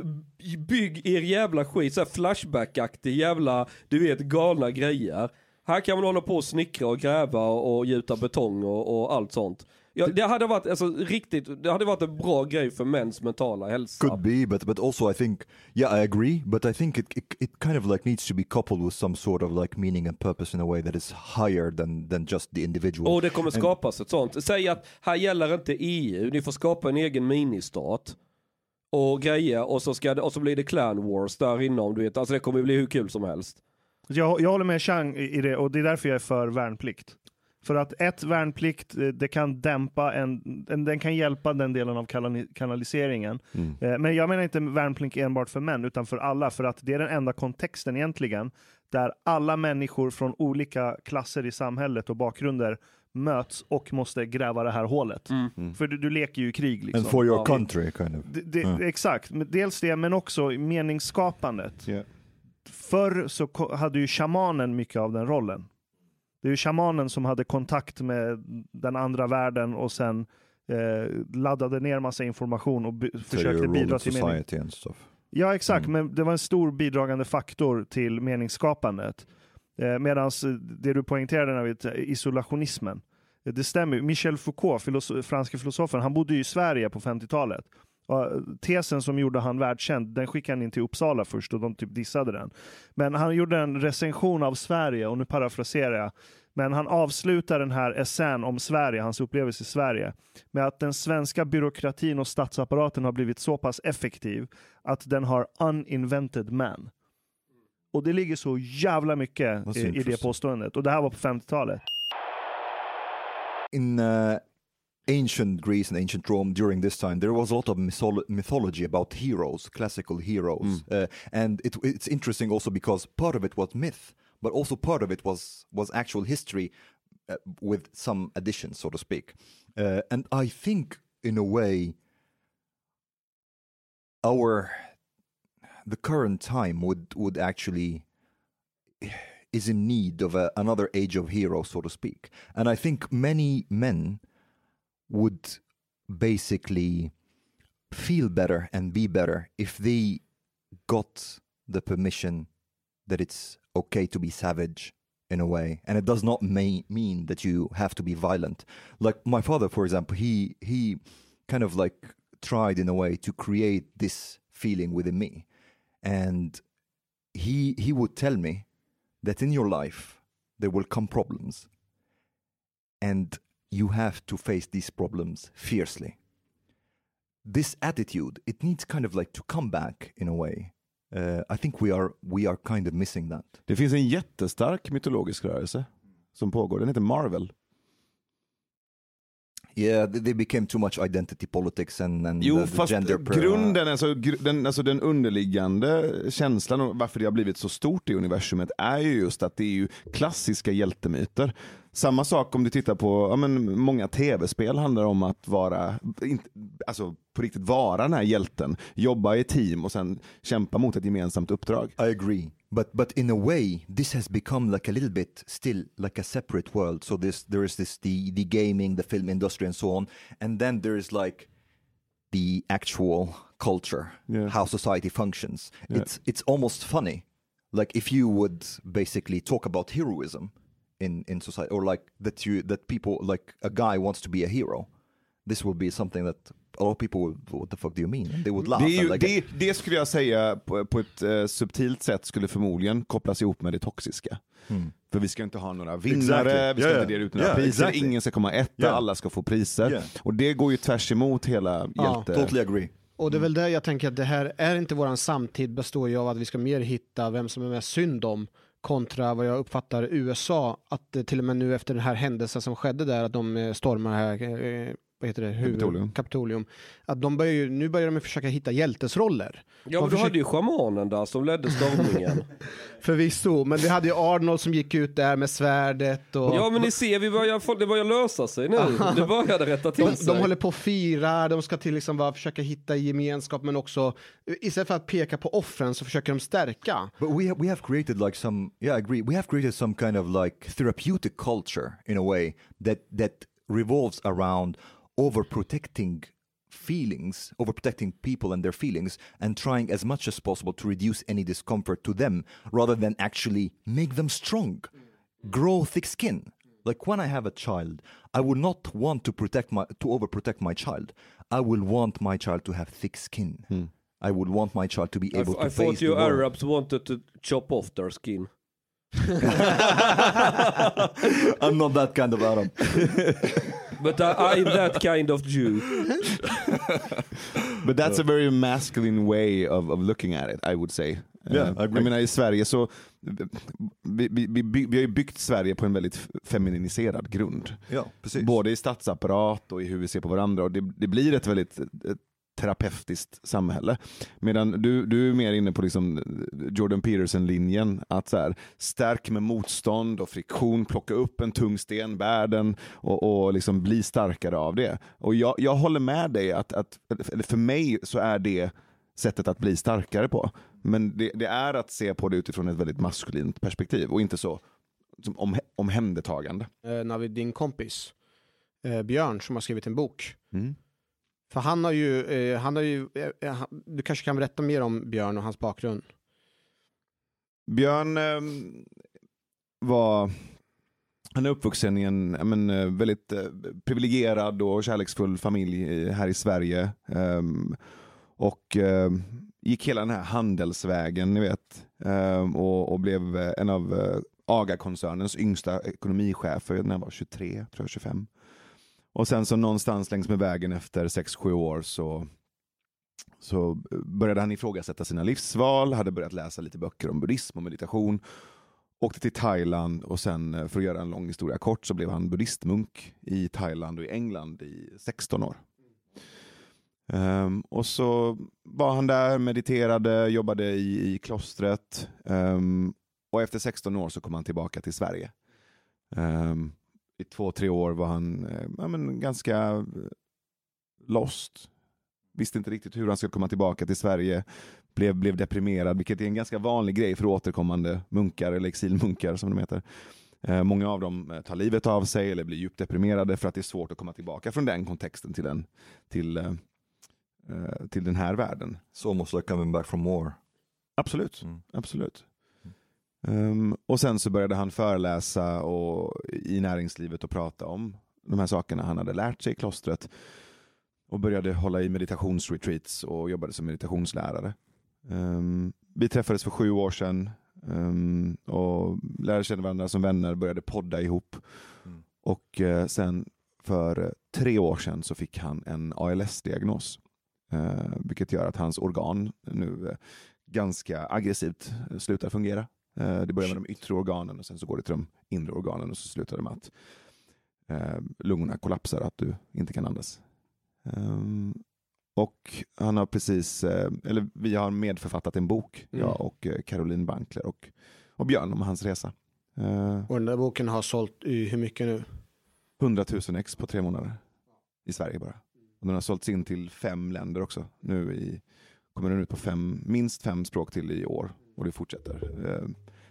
Bygg er jävla skit. Så här flashback-aktig jävla, du vet, galna grejer. Här kan man hålla på och snickra och gräva och gjuta betong och allt sånt. Ja, det hade varit alltså riktigt. Det hade varit en bra grej för mäns mentala hälsa. Could be, but also I think, yeah, I agree, but I think it kind of like needs to be coupled with some sort of like meaning and purpose in a way that is higher than just the individual. Och det kommer skapas ett sånt. Säg att här gäller inte EU. Ni får skapa en egen ministat och grejer, och så ska det, och så blir det clan wars där inom, du vet. Alltså det kommer bli hur kul som helst. Jag håller med Chang i det, och det är därför jag är för värnplikt. För att värnplikt, det kan dämpa den kan hjälpa den delen av kanaliseringen. Mm. Men jag menar inte värnplikt enbart för män, utan för alla. För att det är den enda kontexten egentligen där alla människor från olika klasser i samhället och bakgrunder möts och måste gräva det här hålet. Mm. För du leker ju krig liksom. And for your country kind of. Exakt, dels det, men också meningsskapandet. Yeah. Förr så hade ju shamanen mycket av den rollen. Det är ju shamanen som hade kontakt med den andra världen och sen laddade ner massa information och försökte bidra till mening. Ja, exakt. Mm. Men det var en stor bidragande faktor till meningsskapandet. Medan det du poängterade, Navid, isolationismen. Det stämmer ju. Michel Foucault, franska filosofen, han bodde ju i Sverige på 50-talet. Tesen som gjorde han världskänd, den skickade han in till Uppsala först och de typ dissade den. Men han gjorde en recension av Sverige, och nu parafraserar jag, men han avslutar den här essän om Sverige, hans upplevelse i Sverige, med att den svenska byråkratin och statsapparaten har blivit så pass effektiv att den har uninvented man. Och det ligger så jävla mycket i det påståendet. Och det här var på 50-talet. Ancient Greece and ancient Rome during this time, there was a lot of mythology about heroes, classical heroes. Mm. And it's interesting also because part of it was myth, but also part of it was actual history with some additions, so to speak. And I think, in a way, the current time would actually... is in need of another age of heroes, so to speak. And I think many men... would basically feel better and be better if they got the permission that it's okay to be savage in a way, and it does not mean that you have to be violent. Like my father, for example, he kind of like tried in a way to create this feeling within me, and he would tell me that in your life there will come problems, and you have to face these problems fiercely. This attitude, it needs kind of like to come back in a way. I think we are kind of missing that. Det finns en jättestark mytologisk rörelse som pågår. Den heter Marvel. Yeah, they became too much identity politics and the gender. Jo, fast grunden, alltså den underliggande känslan och varför det har blivit så stort i universumet är ju just att det är ju klassiska hjältemyter. Samma sak om du tittar på, ja, men många tv-spel handlar om att vara, alltså på riktigt vara den här hjälten, jobba i team och sen kämpa mot ett gemensamt uppdrag. I agree. But in a way, this has become like a little bit still like a separate world. So there is the gaming, the film industry, and so on, and then there is like the actual culture, yeah, how society functions. Yeah. It's almost funny, like if you would basically talk about heroism in society, or like that people, like a guy wants to be a hero, this will be something that a lot of people would, what the fuck do you mean? They would laugh. Det skulle jag säga på ett subtilt sätt skulle förmodligen kopplas ihop med det toxiska. Mm. För vi ska inte ha några vinnare, vi ska inte dela ut några priser, ingen ska komma etta, alla ska få priser. Och det går ju tvärs emot hela hjälte. Totally agree. Och det är väl där jag tänker att det här är inte våran samtid består ju av att vi ska mer hitta vem som är mest synd om kontra vad jag uppfattar USA, att till och med nu efter den här händelsen som skedde där att de stormar här vad heter det? Kapitolium. Att de börjar ju, nu börjar de försöka hitta hjältesroller. Ja, men du hade ju schamanen där som ledde stormningen. Förvisso, men vi hade ju Arnold som gick ut där med svärdet. Och... Ja, men ni ser, det börjar lösa sig nu. Det började rätta till sig. De håller på att fira, de ska till liksom bara försöka hitta gemenskap, men också istället för att peka på offren så försöker de stärka. But we have created like some, yeah, I agree, we have created some kind of like therapeutic culture in a way that revolves around overprotecting feelings, overprotecting people and their feelings, and trying as much as possible to reduce any discomfort to them rather than actually make them strong, grow thick skin. Like when I have a child, I would not want to overprotect my child. I will want my child to have thick skin. Mm. I would want my child to be able to face the world. I thought you Arabs wanted to chop off their skin. I'm not that kind of Arab. But I'm that kind of Jew. But that's a very masculine way of looking at it, I would say. Yeah, I mean, i Sverige så vi har ju byggt Sverige på en väldigt feminiserad grund. Ja, precis. Både i statsapparat och i hur vi ser på varandra. Och det blir ett väldigt terapeutiskt samhälle. Medan du är mer inne på liksom Jordan Peterson-linjen att så här, stärk med motstånd och friktion, plocka upp en tung sten, bär den och liksom bli starkare av det. Och jag håller med dig att för mig så är det sättet att bli starkare på. Men det är att se på det utifrån ett väldigt maskulint perspektiv och inte så som omhändertagande. Navid, din kompis Björn som har skrivit en bok. Mm. För han har ju du kanske kan berätta mer om Björn och hans bakgrund. Björn han är uppvuxen i en väldigt privilegierad och kärleksfull familj här i Sverige. Och gick hela den här handelsvägen, ni vet. Och blev en av AGA-koncernens yngsta ekonomichefer när han var 23, tror jag 25. Och sen så någonstans längs med vägen efter 6-7 år så började han ifrågasätta sina livsval. Hade börjat läsa lite böcker om buddhism och meditation. Åkte till Thailand och sen, för att göra en lång historia kort, så blev han buddhistmunk i Thailand och i England i 16 år. Och så var han där, mediterade, jobbade i klostret. Och efter 16 år så kom han tillbaka till Sverige. I 2-3 år var han ganska lost. Visste inte riktigt hur han skulle komma tillbaka till Sverige. Blev deprimerad, vilket är en ganska vanlig grej för återkommande munkar eller exilmunkar som de heter. Många av dem tar livet av sig eller blir djupt deprimerade för att det är svårt att komma tillbaka från den kontexten till den här världen. It's almost like coming back from war. Absolut, absolut. Och sen så började han föreläsa och i näringslivet och prata om de här sakerna han hade lärt sig i klostret och började hålla i meditationsretreats och jobbade som meditationslärare. Vi träffades för 7 år sedan och lärde känna varandra som vänner, började podda ihop och sen för 3 år sedan så fick han en ALS-diagnos, vilket gör att hans organ nu ganska aggressivt slutar fungera. Det börjar med de yttre organen och sen så går det till de inre organen och så slutar det med att lungorna kollapsar, att du inte kan andas. Och han har precis, eller vi har medförfattat en bok, jag och Caroline Bankler och Björn om hans resa. Och den där boken har sålt i hur mycket nu? 100,000 ex på 3 månader i Sverige bara. Och den har sålts in till 5 länder också. Nu kommer den ut på minst 5 språk till i år. Och det fortsätter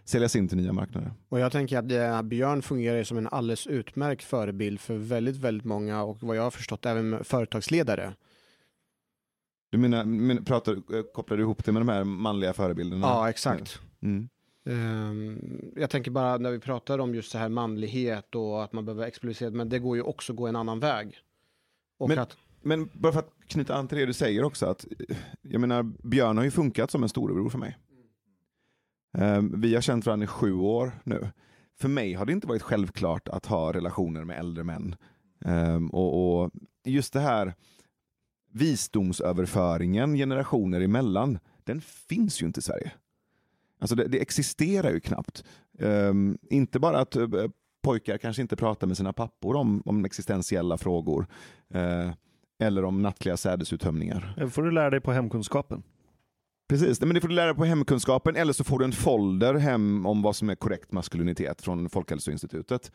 säljas in till nya marknader. Och jag tänker att Björn fungerar som en alldeles utmärkt förebild för väldigt, väldigt många och vad jag har förstått även företagsledare. Du menar kopplar du ihop det med de här manliga förebilderna? Ja, exakt. Mm. Jag tänker bara när vi pratar om just så här manlighet och att man behöver explicera, men det går ju också gå en annan väg. Och men bara för att knyta an till det du säger också, att jag menar, Björn har ju funkat som en storebror för mig. Vi har känt varandra i 7 år nu. För mig har det inte varit självklart att ha relationer med äldre män. Och just det här visdomsöverföringen generationer emellan, den finns ju inte i Sverige. Alltså det existerar ju knappt. Inte bara att pojkar kanske inte pratar med sina pappor om existentiella frågor. Eller om nattliga sädesuttömningar. Det får du lära dig på hemkunskapen. Precis, men det får du lära dig på hemkunskapen, eller så får du en folder hem om vad som är korrekt maskulinitet från Folkhälsoinstitutet.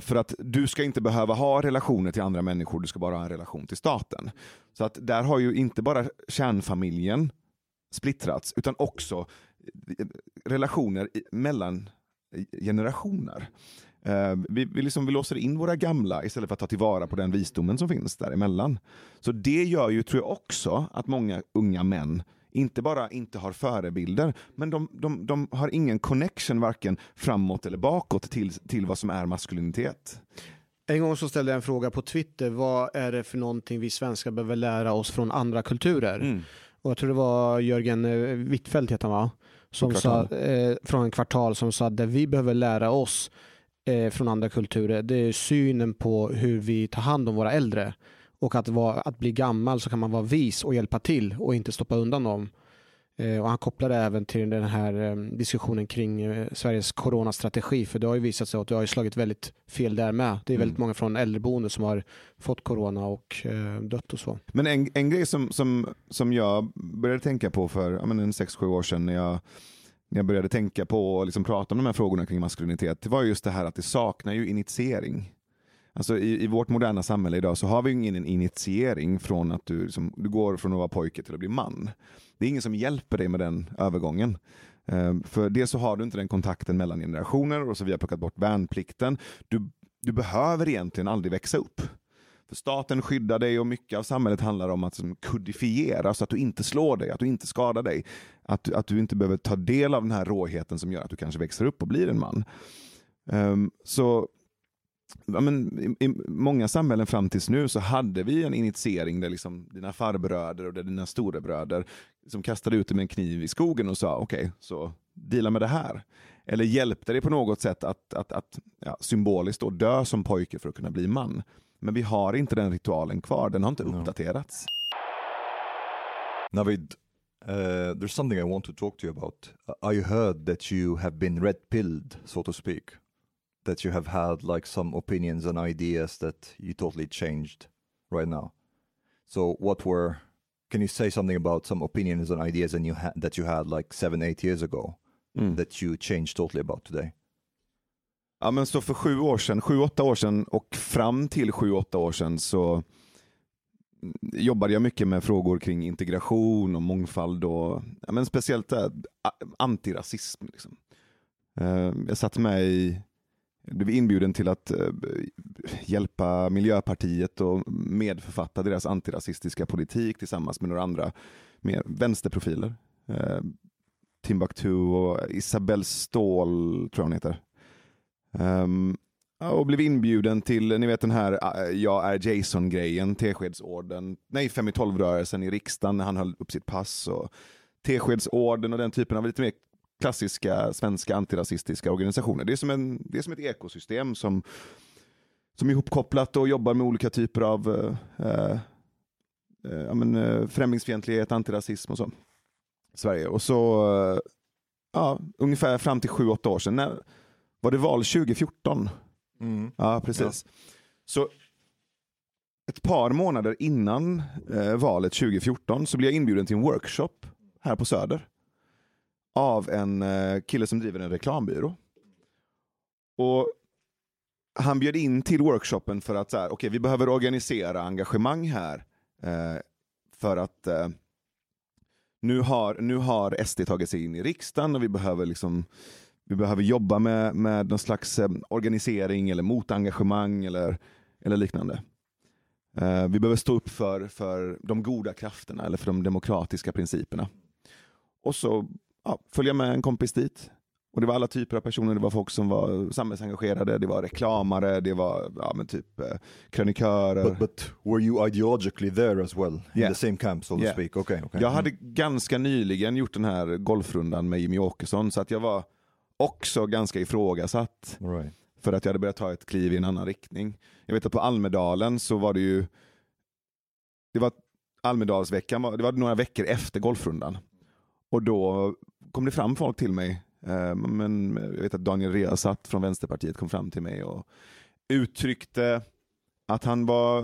För att du ska inte behöva ha relationer till andra människor, du ska bara ha en relation till staten. Så att där har ju inte bara kärnfamiljen splittrats, utan också relationer mellan generationer. Vi låser in våra gamla istället för att ta tillvara på den visdomen som finns däremellan. Så det gör ju, tror jag också, att många unga män inte bara inte har förebilder, men de har ingen connection varken framåt eller bakåt till vad som är maskulinitet. En gång så ställde jag en fråga på Twitter: vad är det för någonting vi svenskar behöver lära oss från andra kulturer? Mm. Och jag tror det var Jörgen Wittfeldt heter han, va? Som sa, från en kvartal, som sa att det vi behöver lära oss från andra kulturer, det är synen på hur vi tar hand om våra äldre. Och att bli gammal så kan man vara vis och hjälpa till och inte stoppa undan dem. Och han kopplade även till den här diskussionen kring Sveriges coronastrategi. För det har ju visat sig att det har ju slagit väldigt fel där med. Det är väldigt många från äldreboende som har fått corona och dött och så. Men en grej som jag började tänka på för 6-7 år sedan, när jag började tänka på och liksom prata om de här frågorna kring maskulinitet, det var just det här att det saknar ju initiering. Alltså i vårt moderna samhälle idag så har vi ingen initiering från att du går från att vara pojke till att bli man. Det är ingen som hjälper dig med den övergången. För det så har du inte den kontakten mellan generationer, och så vi har plockat bort värnplikten. Du behöver egentligen aldrig växa upp. För staten skyddar dig, och mycket av samhället handlar om att kodifiera så att du inte slår dig, att du inte skadar dig. Att du inte behöver ta del av den här råheten som gör att du kanske växer upp och blir en man. Så... Ja, men i många samhällen fram tills nu så hade vi en initiering där liksom dina farbröder och där dina storebröder som kastade ut dig med en kniv i skogen och sa okej, så dela med det här. Eller hjälpte dig på något sätt att symboliskt då dö som pojke för att kunna bli man. Men vi har inte den ritualen kvar, den har inte uppdaterats. Navid, there's something I want to talk to you about. I heard that you have been red-pilled, so to speak. That you have had like some opinions and ideas that you totally changed right now. So can you say something about some opinions and ideas and that you had like 7-8 years ago that you changed totally about today? Ja, men så för 7-8 år sedan och fram till 7-8 år sedan så jobbade jag mycket med frågor kring integration och mångfald och men speciellt antirasism liksom. Jag satt med i blev inbjuden till att hjälpa Miljöpartiet och medförfatta deras antirasistiska politik tillsammans med några andra mer vänsterprofiler. Timbaktu och Isabelle Stål, tror jag hon heter. Och blev inbjuden till, ni vet den här jag är Jason-grejen, Teskedsorden. Nej, 5 i 12-rörelsen i riksdagen när han höll upp sitt pass. Och Teskedsorden och den typen av lite mer klassiska svenska antirasistiska organisationer. Det är som ett ekosystem som är ihopkopplat och jobbar med olika typer av främlingsfientlighet, antirasism och så. Sverige. Och så ungefär fram till 7-8 år sedan. När var det val 2014? Mm. Ja, precis. Ja. Så ett par månader innan valet 2014 så blev jag inbjuden till en workshop här på Söder. Av en kille som driver en reklambyrå. Och han bjöd in till workshopen för att vi behöver organisera engagemang här. För att nu har SD tagit sig in i riksdagen och vi behöver jobba med någon slags organisering eller motengagemang eller liknande. Vi behöver stå upp för de goda krafterna eller för de demokratiska principerna. Och så följa med en kompis dit Och det var alla typer av personer, det var folk som var samhällsengagerade, det var reklamare, det var krönikörer. But were you ideologically there as well? Yeah. In the same camp, so to speak? Okay. Jag hade ganska nyligen gjort den här golfrundan med Jimmy Åkesson, så att jag var också ganska ifrågasatt. All right. För att jag hade börjat ta ett kliv i en annan riktning. Jag vet att på Almedalen så var det ju... Det var Almedalsveckan, det var några veckor efter golfrundan. Och då kom det fram folk till mig. Men jag vet att Daniel Resatt från Vänsterpartiet kom fram till mig och uttryckte att han var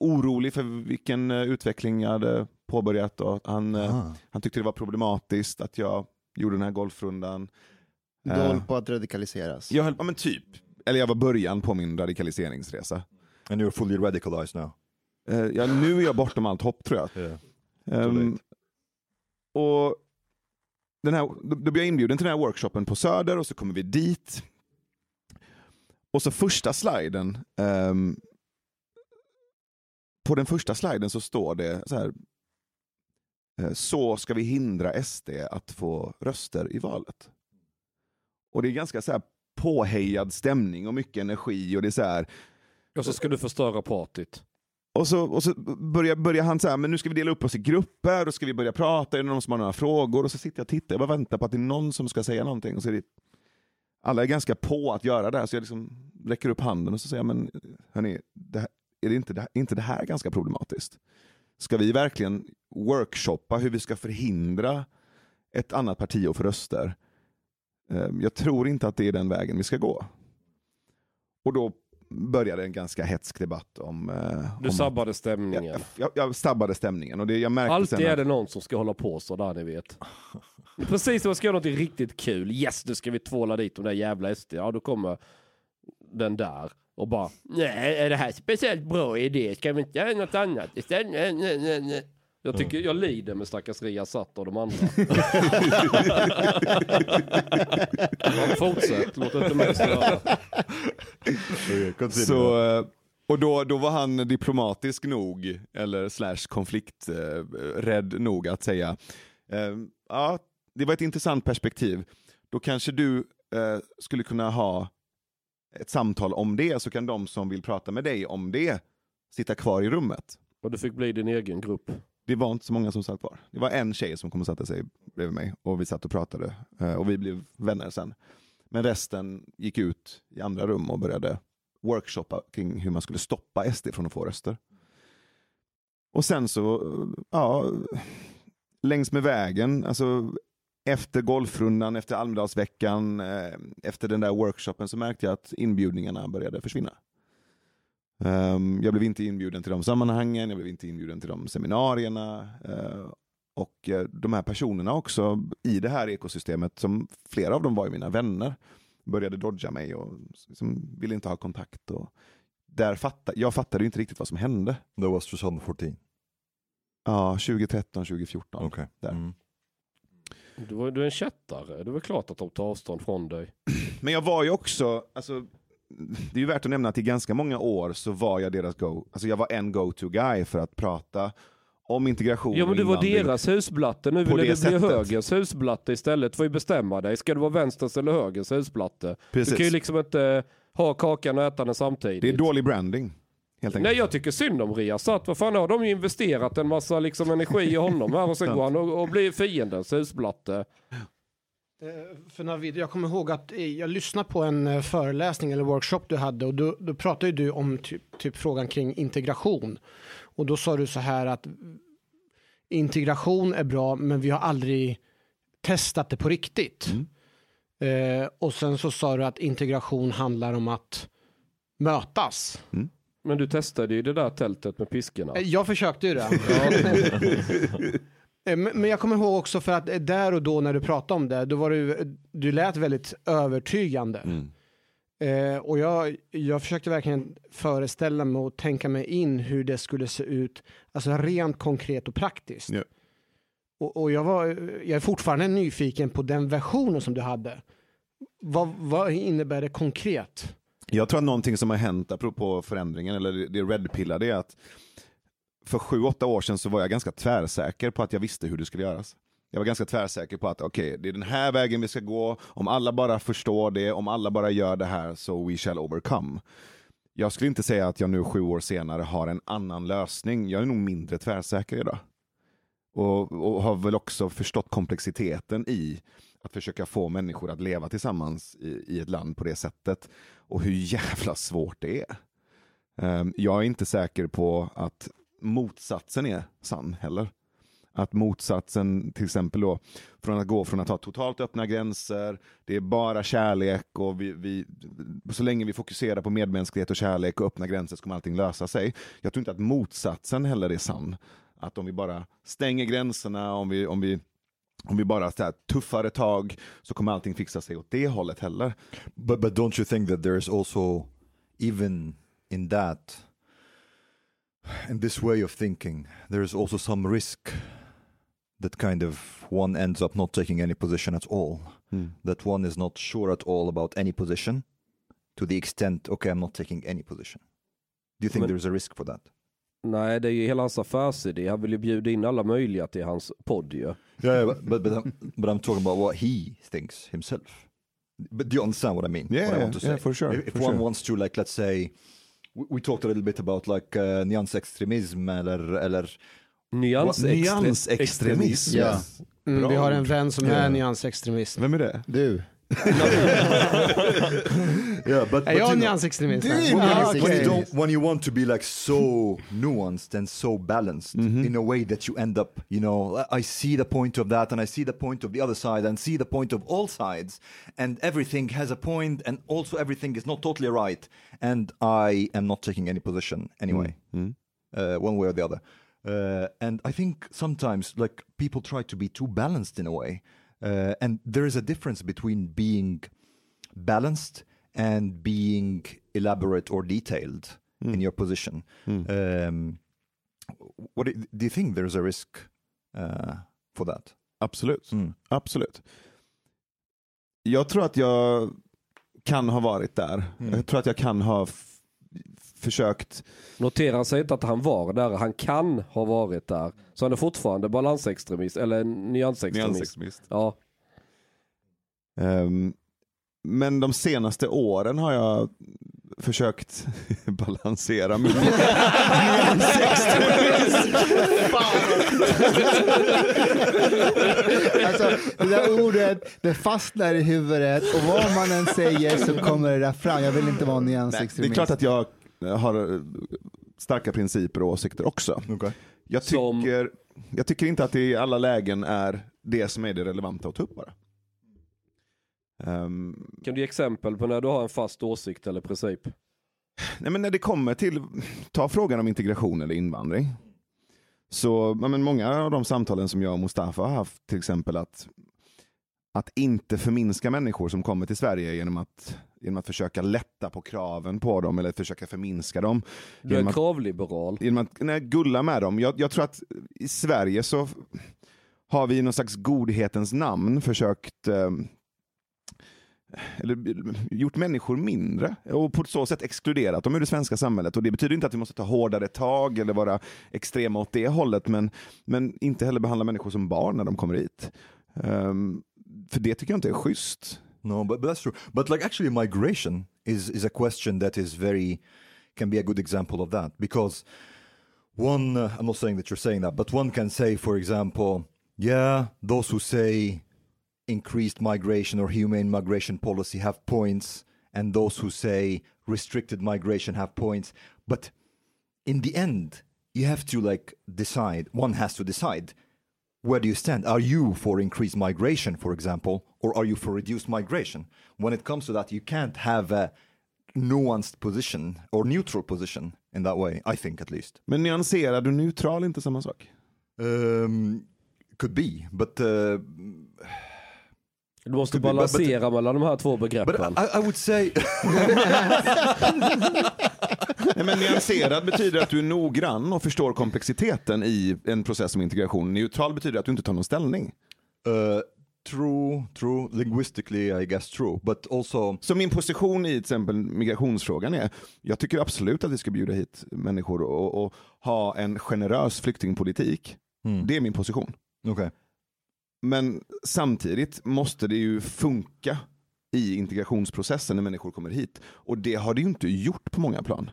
orolig för vilken utveckling jag hade påbörjat. Och han tyckte det var problematiskt att jag gjorde den här golfrundan. Du höll på att radikaliseras. Jag höll på, men typ. Eller jag var början på min radikaliseringsresa. And you're fully radicalized now. Nu är jag bortom allt hopp, tror jag. Yeah. Och då blev jag inbjuden till den här workshopen på Söder, och så kommer vi dit. Och så första sliden. På den första sliden så står det så här: så ska vi hindra SD att få röster i valet. Och det är ganska så här påhejad stämning och mycket energi, och det är så här, och så ska du förstöra partiet. Och så börjar han så här, men nu ska vi dela upp oss i grupper, och ska vi börja prata, är det någon som har några frågor? Och så sitter jag och tittar, jag bara väntar på att det är någon som ska säga någonting, och så är det, alla är ganska på att göra det här, så jag liksom räcker upp handen och så säger jag, men hörni, är inte det här ganska problematiskt? Ska vi verkligen workshoppa hur vi ska förhindra ett annat parti att få röster? Jag tror inte att det är den vägen vi ska gå. Och då började en ganska hetsk debatt om... Du sabbade stämningen. Jag sabbade stämningen. Och det, jag märkte alltid sen att... är det någon som ska hålla på så där, ni vet. Precis, man ska göra något riktigt kul. Yes, nu ska vi tvåla dit de där jävla SD. Ja, då kommer den där och bara, nej, är det här speciellt bra idé? Ska vi inte göra något annat istället? Nej. Jag tycker jag lider med stackars Ria Satt och de andra. Fortsätt, låt inte mig störa. Så, och då var han diplomatisk nog, eller / konflikträdd nog, att säga, ja, det var ett intressant perspektiv. Då kanske du skulle kunna ha ett samtal om det, så kan de som vill prata med dig om det sitta kvar i rummet. Och du fick bli din egen grupp. Det var inte så många som satt kvar. Det var en tjej som kom och satte sig bredvid mig. Och vi satt och pratade. Och vi blev vänner sen. Men resten gick ut i andra rum och började workshoppa kring hur man skulle stoppa SD från att få röster. Och sen så, ja, längs med vägen, alltså efter golfrundan, efter Almedalsveckan, efter den där workshopen, så märkte jag att inbjudningarna började försvinna. Jag blev inte inbjuden till de sammanhangen, jag blev inte inbjuden till de seminarierna, och de här personerna också i det här ekosystemet, som flera av dem var ju mina vänner, började dodga mig och liksom ville inte ha kontakt, och jag fattade ju inte riktigt vad som hände. Det var 2014? Ja, 2013-2014. Okay. Där. Mm. Du är en chattare, det var klart att de tar avstånd från dig. Men jag var ju också, alltså, det är ju värt att nämna att i ganska många år så var jag deras jag var en go-to guy för att prata om integration. Ja, men du var deras husblatte, nu ville det bli högers husblatte istället. Får ju bestämma dig, ska det vara vänsters eller högers husblatte? Precis. Du kan ju liksom inte ha kakan och äta den samtidigt. Det är dålig branding, helt enkelt. Nej, jag tycker synd om Ria Satt. Vad fan, har de ju investerat en massa liksom energi i honom här, och sen går han och blir fiendens husblatte. För Navid, jag kommer ihåg att jag lyssnade på en föreläsning eller workshop du hade, och då pratade ju du om typ frågan kring integration, och då sa du så här att integration är bra, men vi har aldrig testat det på riktigt. Och sen så sa du att integration handlar om att mötas. Men du testade ju det där tältet med piskorna. Jag försökte ju det. Men jag kommer ihåg också, för att där och då när du pratade om det, då var du lät väldigt övertygande. Och jag försökte verkligen föreställa mig och tänka mig in hur det skulle se ut, alltså rent konkret och praktiskt. Yeah. Och jag är fortfarande nyfiken på den versionen som du hade. Vad innebär det konkret? Jag tror att någonting som har hänt apropå förändringen, eller det redpillade, är att för 7-8 år sedan så var jag ganska tvärsäker på att jag visste hur det skulle göras. Jag var ganska tvärsäker på att okej, det är den här vägen vi ska gå. Om alla bara förstår det, om alla bara gör det här, så we shall overcome. Jag skulle inte säga att jag nu 7 år senare har en annan lösning. Jag är nog mindre tvärsäker idag. Och har väl också förstått komplexiteten i att försöka få människor att leva tillsammans i ett land på det sättet. Och hur jävla svårt det är. Jag är inte säker på att motsatsen är sann heller. Att motsatsen till exempel då, från att gå från att ha totalt öppna gränser, det är bara kärlek och vi så länge vi fokuserar på medmänsklighet och kärlek och öppna gränser så kommer allting lösa sig. Jag tror inte att motsatsen heller är sann. Att om vi bara stänger gränserna, om vi bara så här, tuffare tag, så kommer allting fixa sig åt det hållet heller. But don't you think that there is also, even in that, in this way of thinking, there is also some risk that kind of one ends up not taking any position at all. Mm. That one is not sure at all about any position to the extent, okay, I'm not taking any position. Do you think there is a risk for that? Nej, det är ju hela hans affärsidé. Han vill ju bjuda in alla möjliga till hans podd ju. Yeah, but I'm talking about what he thinks himself. But do you understand what I mean? Yeah, what I want to say? Yeah, for sure. If one wants to, like, let's say, we talked a little bit about like nyansextremism eller nyansextremism. Yeah. Mm, vi har en vän som är nyansextremist. Vem är det? Du. Yeah, but you nyansextremist. When you want to be like so nuanced and so balanced in a way that you end up, you know, I see the point of that and I see the point of the other side and see the point of all sides and everything has a point and also everything is not totally right and I am not taking any position anyway, one way or the other. And I think sometimes like people try to be too balanced in a way. And there is a difference between being balanced and being elaborate or detailed in your position. What do you think there's a risk for that? Absolut. Mm. Absolut. Jag tror att jag kan ha varit där. Mm. Jag tror att jag kan ha försökt. Notera sig inte att han var där. Han kan ha varit där. Så han är fortfarande balansextremist. Eller nyansextremist. Ja. Men de senaste åren har jag försökt balansera min nyansextremism. Alltså, det där ordet, det fastnar i huvudet. Och vad man än säger så kommer det där fram. Jag vill inte vara nyansextremist. Nej, det är klart att jag har starka principer och åsikter också. Okay. Jag tycker inte att det i alla lägen är det som är det relevanta att ta upp bara. Kan du ge exempel på när du har en fast åsikt eller princip? Nej, men när det kommer till ta frågan om integration eller invandring. Så men många av de samtalen som jag och Mustafa har haft, till exempel att inte förminska människor som kommer till Sverige genom att försöka lätta på kraven på dem eller försöka förminska dem. Du är kravliberal. Genom att gulla med dem. Jag tror att i Sverige så har vi någon slags godhetens namn försökt eller gjort människor mindre och på så sätt exkluderat dem ur det svenska samhället, och det betyder inte att vi måste ta hårdare tag eller vara extrema åt det hållet, men inte heller behandla människor som barn när de kommer hit. För det tycker jag inte är schysst. No, but that's true. But like actually migration is a question that is very, can be a good example of that, because one, I'm not saying that you're saying that, but one can say, for example, yeah, those who say increased migration or humane migration policy have points, and those who say restricted migration have points. But in the end, you have to like decide, one has to decide, where do you stand? Are you for increased migration, for example, or are you for reduced migration? When it comes to that, you can't have a nuanced position or neutral position in that way, I think at least. Men nyanserad och neutral är inte samma sak? Could be, but... Du måste balansera mellan de här två begreppen. I would say... Nej, men nyanserad betyder att du är noggrann och förstår komplexiteten i en process som integration. Neutral betyder att du inte tar någon ställning. True. Linguistically, I guess true. But also... Så min position i till exempel migrationsfrågan är, jag tycker absolut att vi ska bjuda hit människor och ha en generös flyktingpolitik. Mm. Det är min position. Okej. Men samtidigt måste det ju funka i integrationsprocessen när människor kommer hit. Och det har det ju inte gjort på många plan.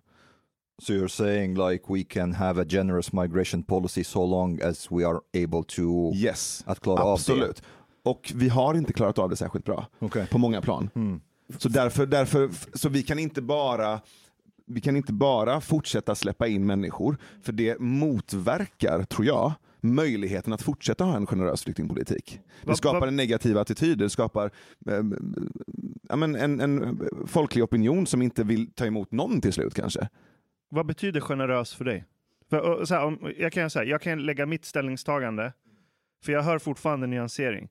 So you're saying like we can have a generous migration policy so long as we are able to... Yes, att klara absolut. Av det. Och vi har inte klarat av det särskilt bra på många plan. Mm. Så därför så vi kan inte bara fortsätta släppa in människor, för det motverkar, tror jag, möjligheten att fortsätta ha en generös flyktingpolitik. Det skapar en negativ attityd, det skapar en folklig opinion som inte vill ta emot någon till slut kanske. Vad betyder generös för dig? För, så här, jag kan lägga mitt ställningstagande, för jag hör fortfarande nyansering.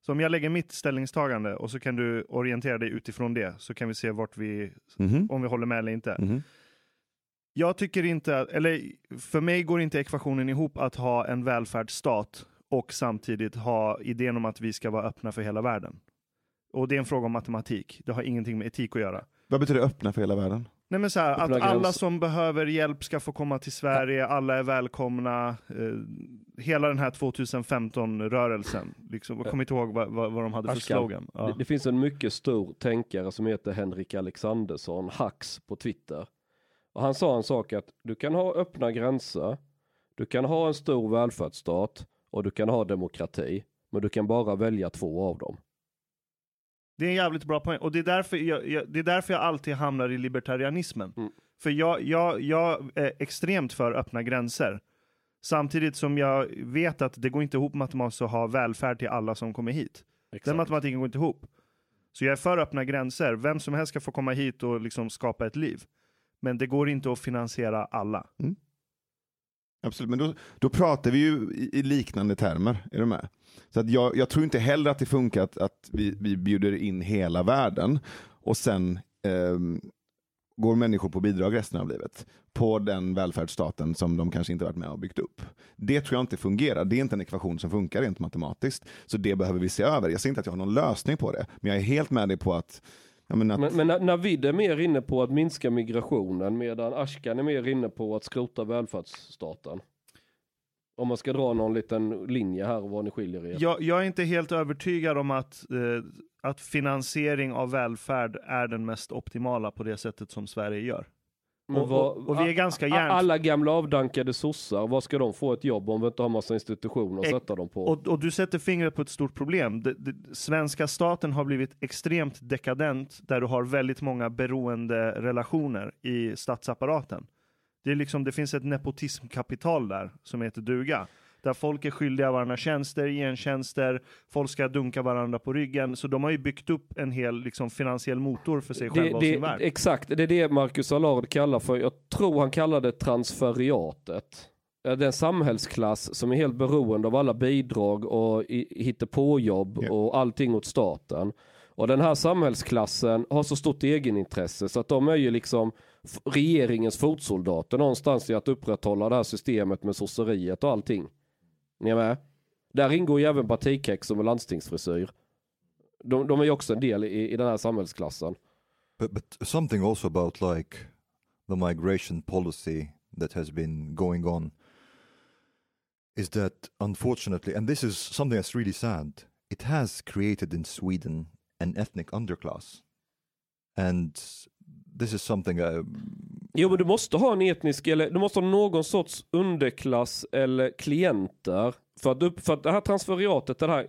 Så om jag lägger mitt ställningstagande och så kan du orientera dig utifrån det, så kan vi se vart vi, om vi håller med eller inte. Mm-hmm. Jag tycker inte, eller för mig går inte ekvationen ihop att ha en välfärdsstat och samtidigt ha idén om att vi ska vara öppna för hela världen. Och det är en fråga om matematik. Det har ingenting med etik att göra. Vad betyder öppna för hela världen? Nej, men så här, att alla som behöver hjälp ska få komma till Sverige, alla är välkomna, hela den här 2015-rörelsen. Liksom, jag kommer inte ihåg vad de hade för slogan. Ja. Det finns en mycket stor tänkare som heter Henrik Alexandersson, Hax, på Twitter. Och han sa en sak, att du kan ha öppna gränser, du kan ha en stor välfärdsstat och du kan ha demokrati, men du kan bara välja två av dem. Det är en jävligt bra poäng. Och det är därför jag alltid hamnar i libertarianismen. Mm. För jag är extremt för öppna gränser. Samtidigt som jag vet att det går inte ihop med att man måste ha välfärd till alla som kommer hit. Exakt. Den matematiken går inte ihop. Så jag är för öppna gränser. Vem som helst ska få komma hit och liksom skapa ett liv. Men det går inte att finansiera alla. Mm. Absolut, men då pratar vi ju i liknande termer, är du med? Så att jag tror inte heller att det funkar att vi bjuder in hela världen och sen går människor på bidrag resten av livet på den välfärdsstaten som de kanske inte varit med och byggt upp. Det tror jag inte fungerar. Det är inte en ekvation som funkar rent matematiskt. Så det behöver vi se över. Jag ser inte att jag har någon lösning på det, men jag är helt med dig på att... Men Navid är mer inne på att minska migrationen, medan Ashkan är mer inne på att skrota välfärdsstaten. Om man ska dra någon liten linje här och vad ni skiljer er. Jag är inte helt övertygad om att finansiering av välfärd är den mest optimala på det sättet som Sverige gör. Och vi är ganska alla gamla avdankade sossar, vad ska de få ett jobb om vi inte har massa institutioner att sätta dem på? Och du sätter fingret på ett stort problem. Svenska staten har blivit extremt dekadent, där du har väldigt många beroende relationer i statsapparaten. Det är liksom, det finns ett nepotismkapital där som heter duga, där folk är skyldiga varandra tjänster, gentjänster, folk ska dunka varandra på ryggen. Så de har ju byggt upp en hel liksom finansiell motor för sig själva och sin värld. Exakt, det är det Marcus Allard kallar för, jag tror han kallade det transferiatet. Den samhällsklass som är helt beroende av alla bidrag och hittepåjobb och allting åt staten. Och den här samhällsklassen har så stort egenintresse så att de är ju liksom regeringens fotsoldater någonstans i att upprätthålla det här systemet med sosseriet och allting. Ni är med? Där ingår ju även partikex som är landstingsfrisyr. De är ju också en del i den här samhällsklassen. But something also about like the migration policy that has been going on is that unfortunately, and this is something that's really sad, it has created in Sweden an ethnic underclass. And this is something... Jo, men du måste ha en etnisk, eller du måste ha någon sorts underklass eller klienter för att det här transferiatet, den här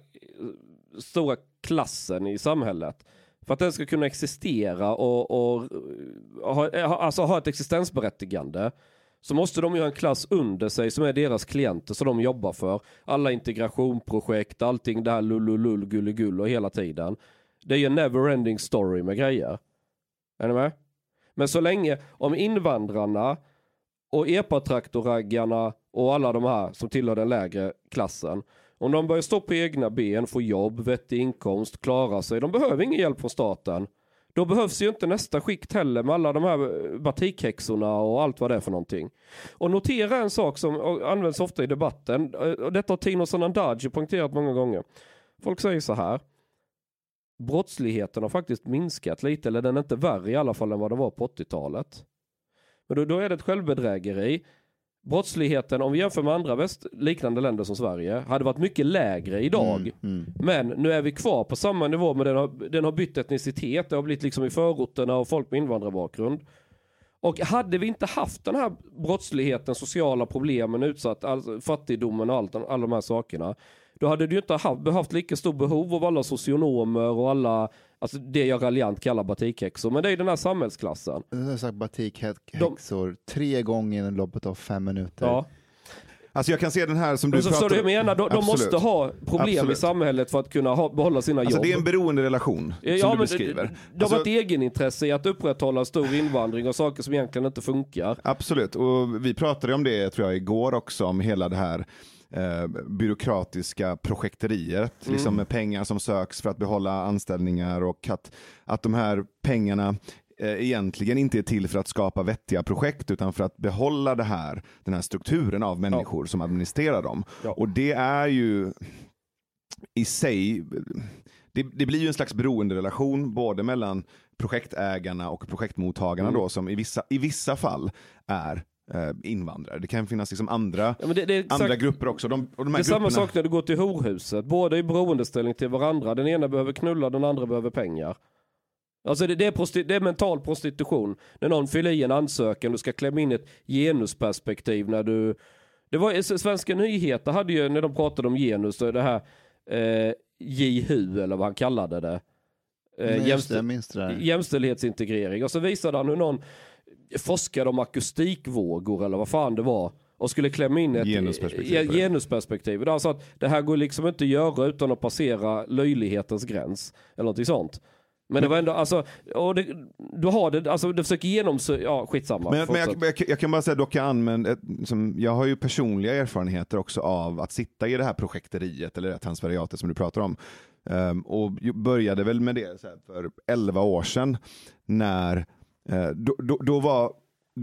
stora klassen i samhället, för att den ska kunna existera och ha ett existensberättigande, så måste de ju ha en klass under sig som är deras klienter som de jobbar för. Alla integrationprojekt, allting där lululul, gullegull och hela tiden. Det är ju en never-ending story med grejer. Är ni med? Men så länge om invandrarna och epatraktorraggarna och alla de här som tillhör den lägre klassen, om de börjar stå på egna ben, få jobb, vettig inkomst, klara sig, de behöver ingen hjälp från staten. Då behövs ju inte nästa skikt heller med alla de här batikhäxorna och allt vad det är för någonting. Och notera en sak som används ofta i debatten, och detta har Tino Zanandaj poängterat många gånger. Folk säger så här: brottsligheten har faktiskt minskat lite, eller den är inte värre i alla fall än vad den var på 80-talet. Men då är det ett självbedrägeri brottsligheten, om vi jämför med andra liknande länder som Sverige, hade varit mycket lägre idag. Men nu är vi kvar på samma nivå, men den har bytt etnicitet. Det har blivit liksom i förorterna och folk med invandrarbakgrund. Och hade vi inte haft den här brottsligheten, sociala problemen, utsatt, alltså fattigdomen och alla de här sakerna, då hade du inte behövt lika stor behov av alla socionomer och alla, alltså det jag raljant kallar batikhäxor, men det är den här samhällsklassen. Jag har sagt batikhäxor 3 gånger i loppet av 5 minuter. Ja. Alltså jag kan se den här som du pratar om. Jag menar, de måste ha problem i samhället för att kunna behålla sina jobb. Det är en beroende relation som du beskriver. De har ett egenintresse i att upprätthålla stor invandring och saker som egentligen inte funkar. Absolut, och vi pratade om det tror jag igår också, om hela det här byråkratiska projekteriet, liksom med pengar som söks för att behålla anställningar, och att de här pengarna egentligen inte är till för att skapa vettiga projekt, utan för att behålla den här strukturen av människor som administrerar dem. Ja. Och det är ju i sig, det blir ju en slags beroenderelation både mellan projektägarna och projektmottagarna då, som i vissa fall är invandrare. Det kan finnas liksom andra, ja, det är exakt, andra grupper också. Det är samma sak när du går till horhuset. Båda är i beroendeställning till varandra. Den ena behöver knulla, den andra behöver pengar. Alltså det är mental prostitution. När någon fyller i en ansökan, du ska klämma in ett genusperspektiv. Det var Svenska Nyheter hade ju, när de pratade om genus, det här JHU eller vad han kallade det. Jämställdhetsintegrering. Och så visade han hur någon forskade om akustikvågor eller vad fan det var, och skulle klämma in ett genusperspektiv. Han sa att det här går liksom inte att göra utan att passera löjlighetens gräns eller något sånt. Men det var ändå, alltså, du har det, alltså det försöker skitsamma. Men jag kan bara säga dock, jag har ju personliga erfarenheter också av att sitta i det här projekteriet eller det här transferiatet som du pratar om. Och började väl med det så här för 11 år sedan, när då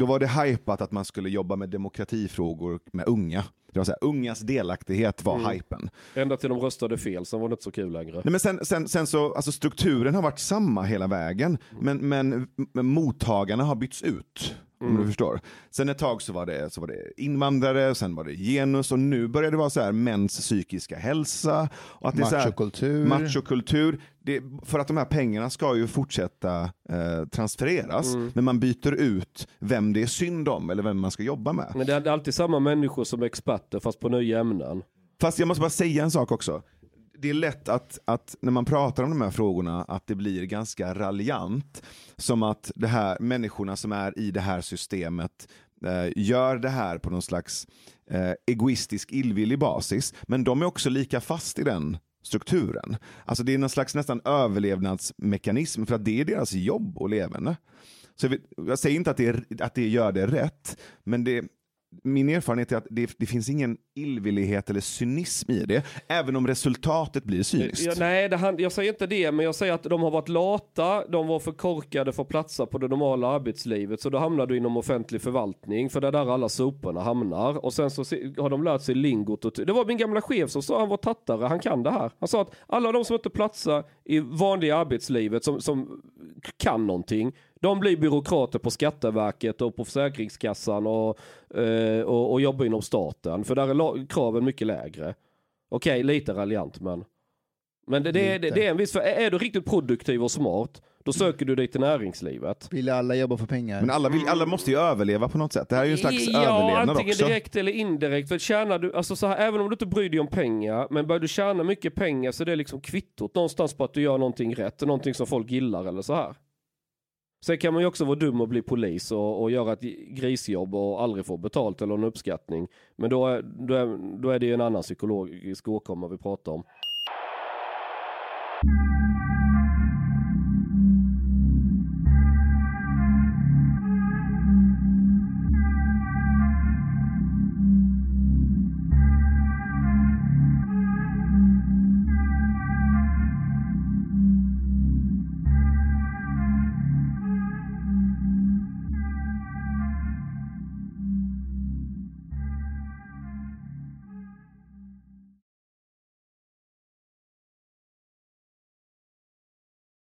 var det hypat att man skulle jobba med demokratifrågor med unga. Det var så här, ungas delaktighet var hypen. Ända till de röstade fel, så var det inte så kul längre. Nej, men sen så, alltså strukturen har varit samma hela vägen, men mottagarna har bytts ut, om du förstår. Sen ett tag så var det invandrare, sen var det genus, och nu började det vara så här mäns psykiska hälsa och att det är så här machokultur. För att de här pengarna ska ju fortsätta transfereras, men man byter ut vem det är synd om eller vem man ska jobba med. Men det är alltid samma människor som är experter, fast på nya ämnen. Fast jag måste bara säga en sak också. Det är lätt att när man pratar om de här frågorna att det blir ganska raljant, som att det här människorna som är i det här systemet gör det här på någon slags egoistisk, illvillig basis, men de är också lika fast i den strukturen. Alltså det är någon slags nästan överlevnadsmekanism, för att det är deras jobb och leverne. Så jag säger inte att det gör det rätt, men min erfarenhet är att det finns ingen illvillighet eller cynism i det, även om resultatet blir cyniskt. Jag säger inte det, men jag säger att de har varit lata, de var för korkade för att platsa på det normala arbetslivet, så då hamnar du inom offentlig förvaltning, för det är där alla soporna hamnar, och sen så har de lärt sig lingot. Det var min gamla chef som sa, han var tattare, han kan det här. Han sa att alla de som inte platsar i vanliga arbetslivet, som kan någonting, de blir byråkrater på Skatteverket och på Försäkringskassan och jobbar inom staten. För där är kraven mycket lägre. Okej, lite raljant, men det är en viss... För är du riktigt produktiv och smart, då söker du dig till näringslivet. Vill alla jobba för pengar? Men alla måste ju överleva på något sätt. Det här är ju en slags överlevnad också. Ja, antingen direkt eller indirekt. För tjänar du, alltså så här, även om du inte bryr dig om pengar, men börjar du tjäna mycket pengar, så det är liksom kvittot någonstans på att du gör någonting rätt, någonting som folk gillar eller så här. Sen kan man ju också vara dum och bli polis och göra ett grisjobb och aldrig få betalt eller en uppskattning. Men då är det ju en annan psykologisk åkomma vi pratar om.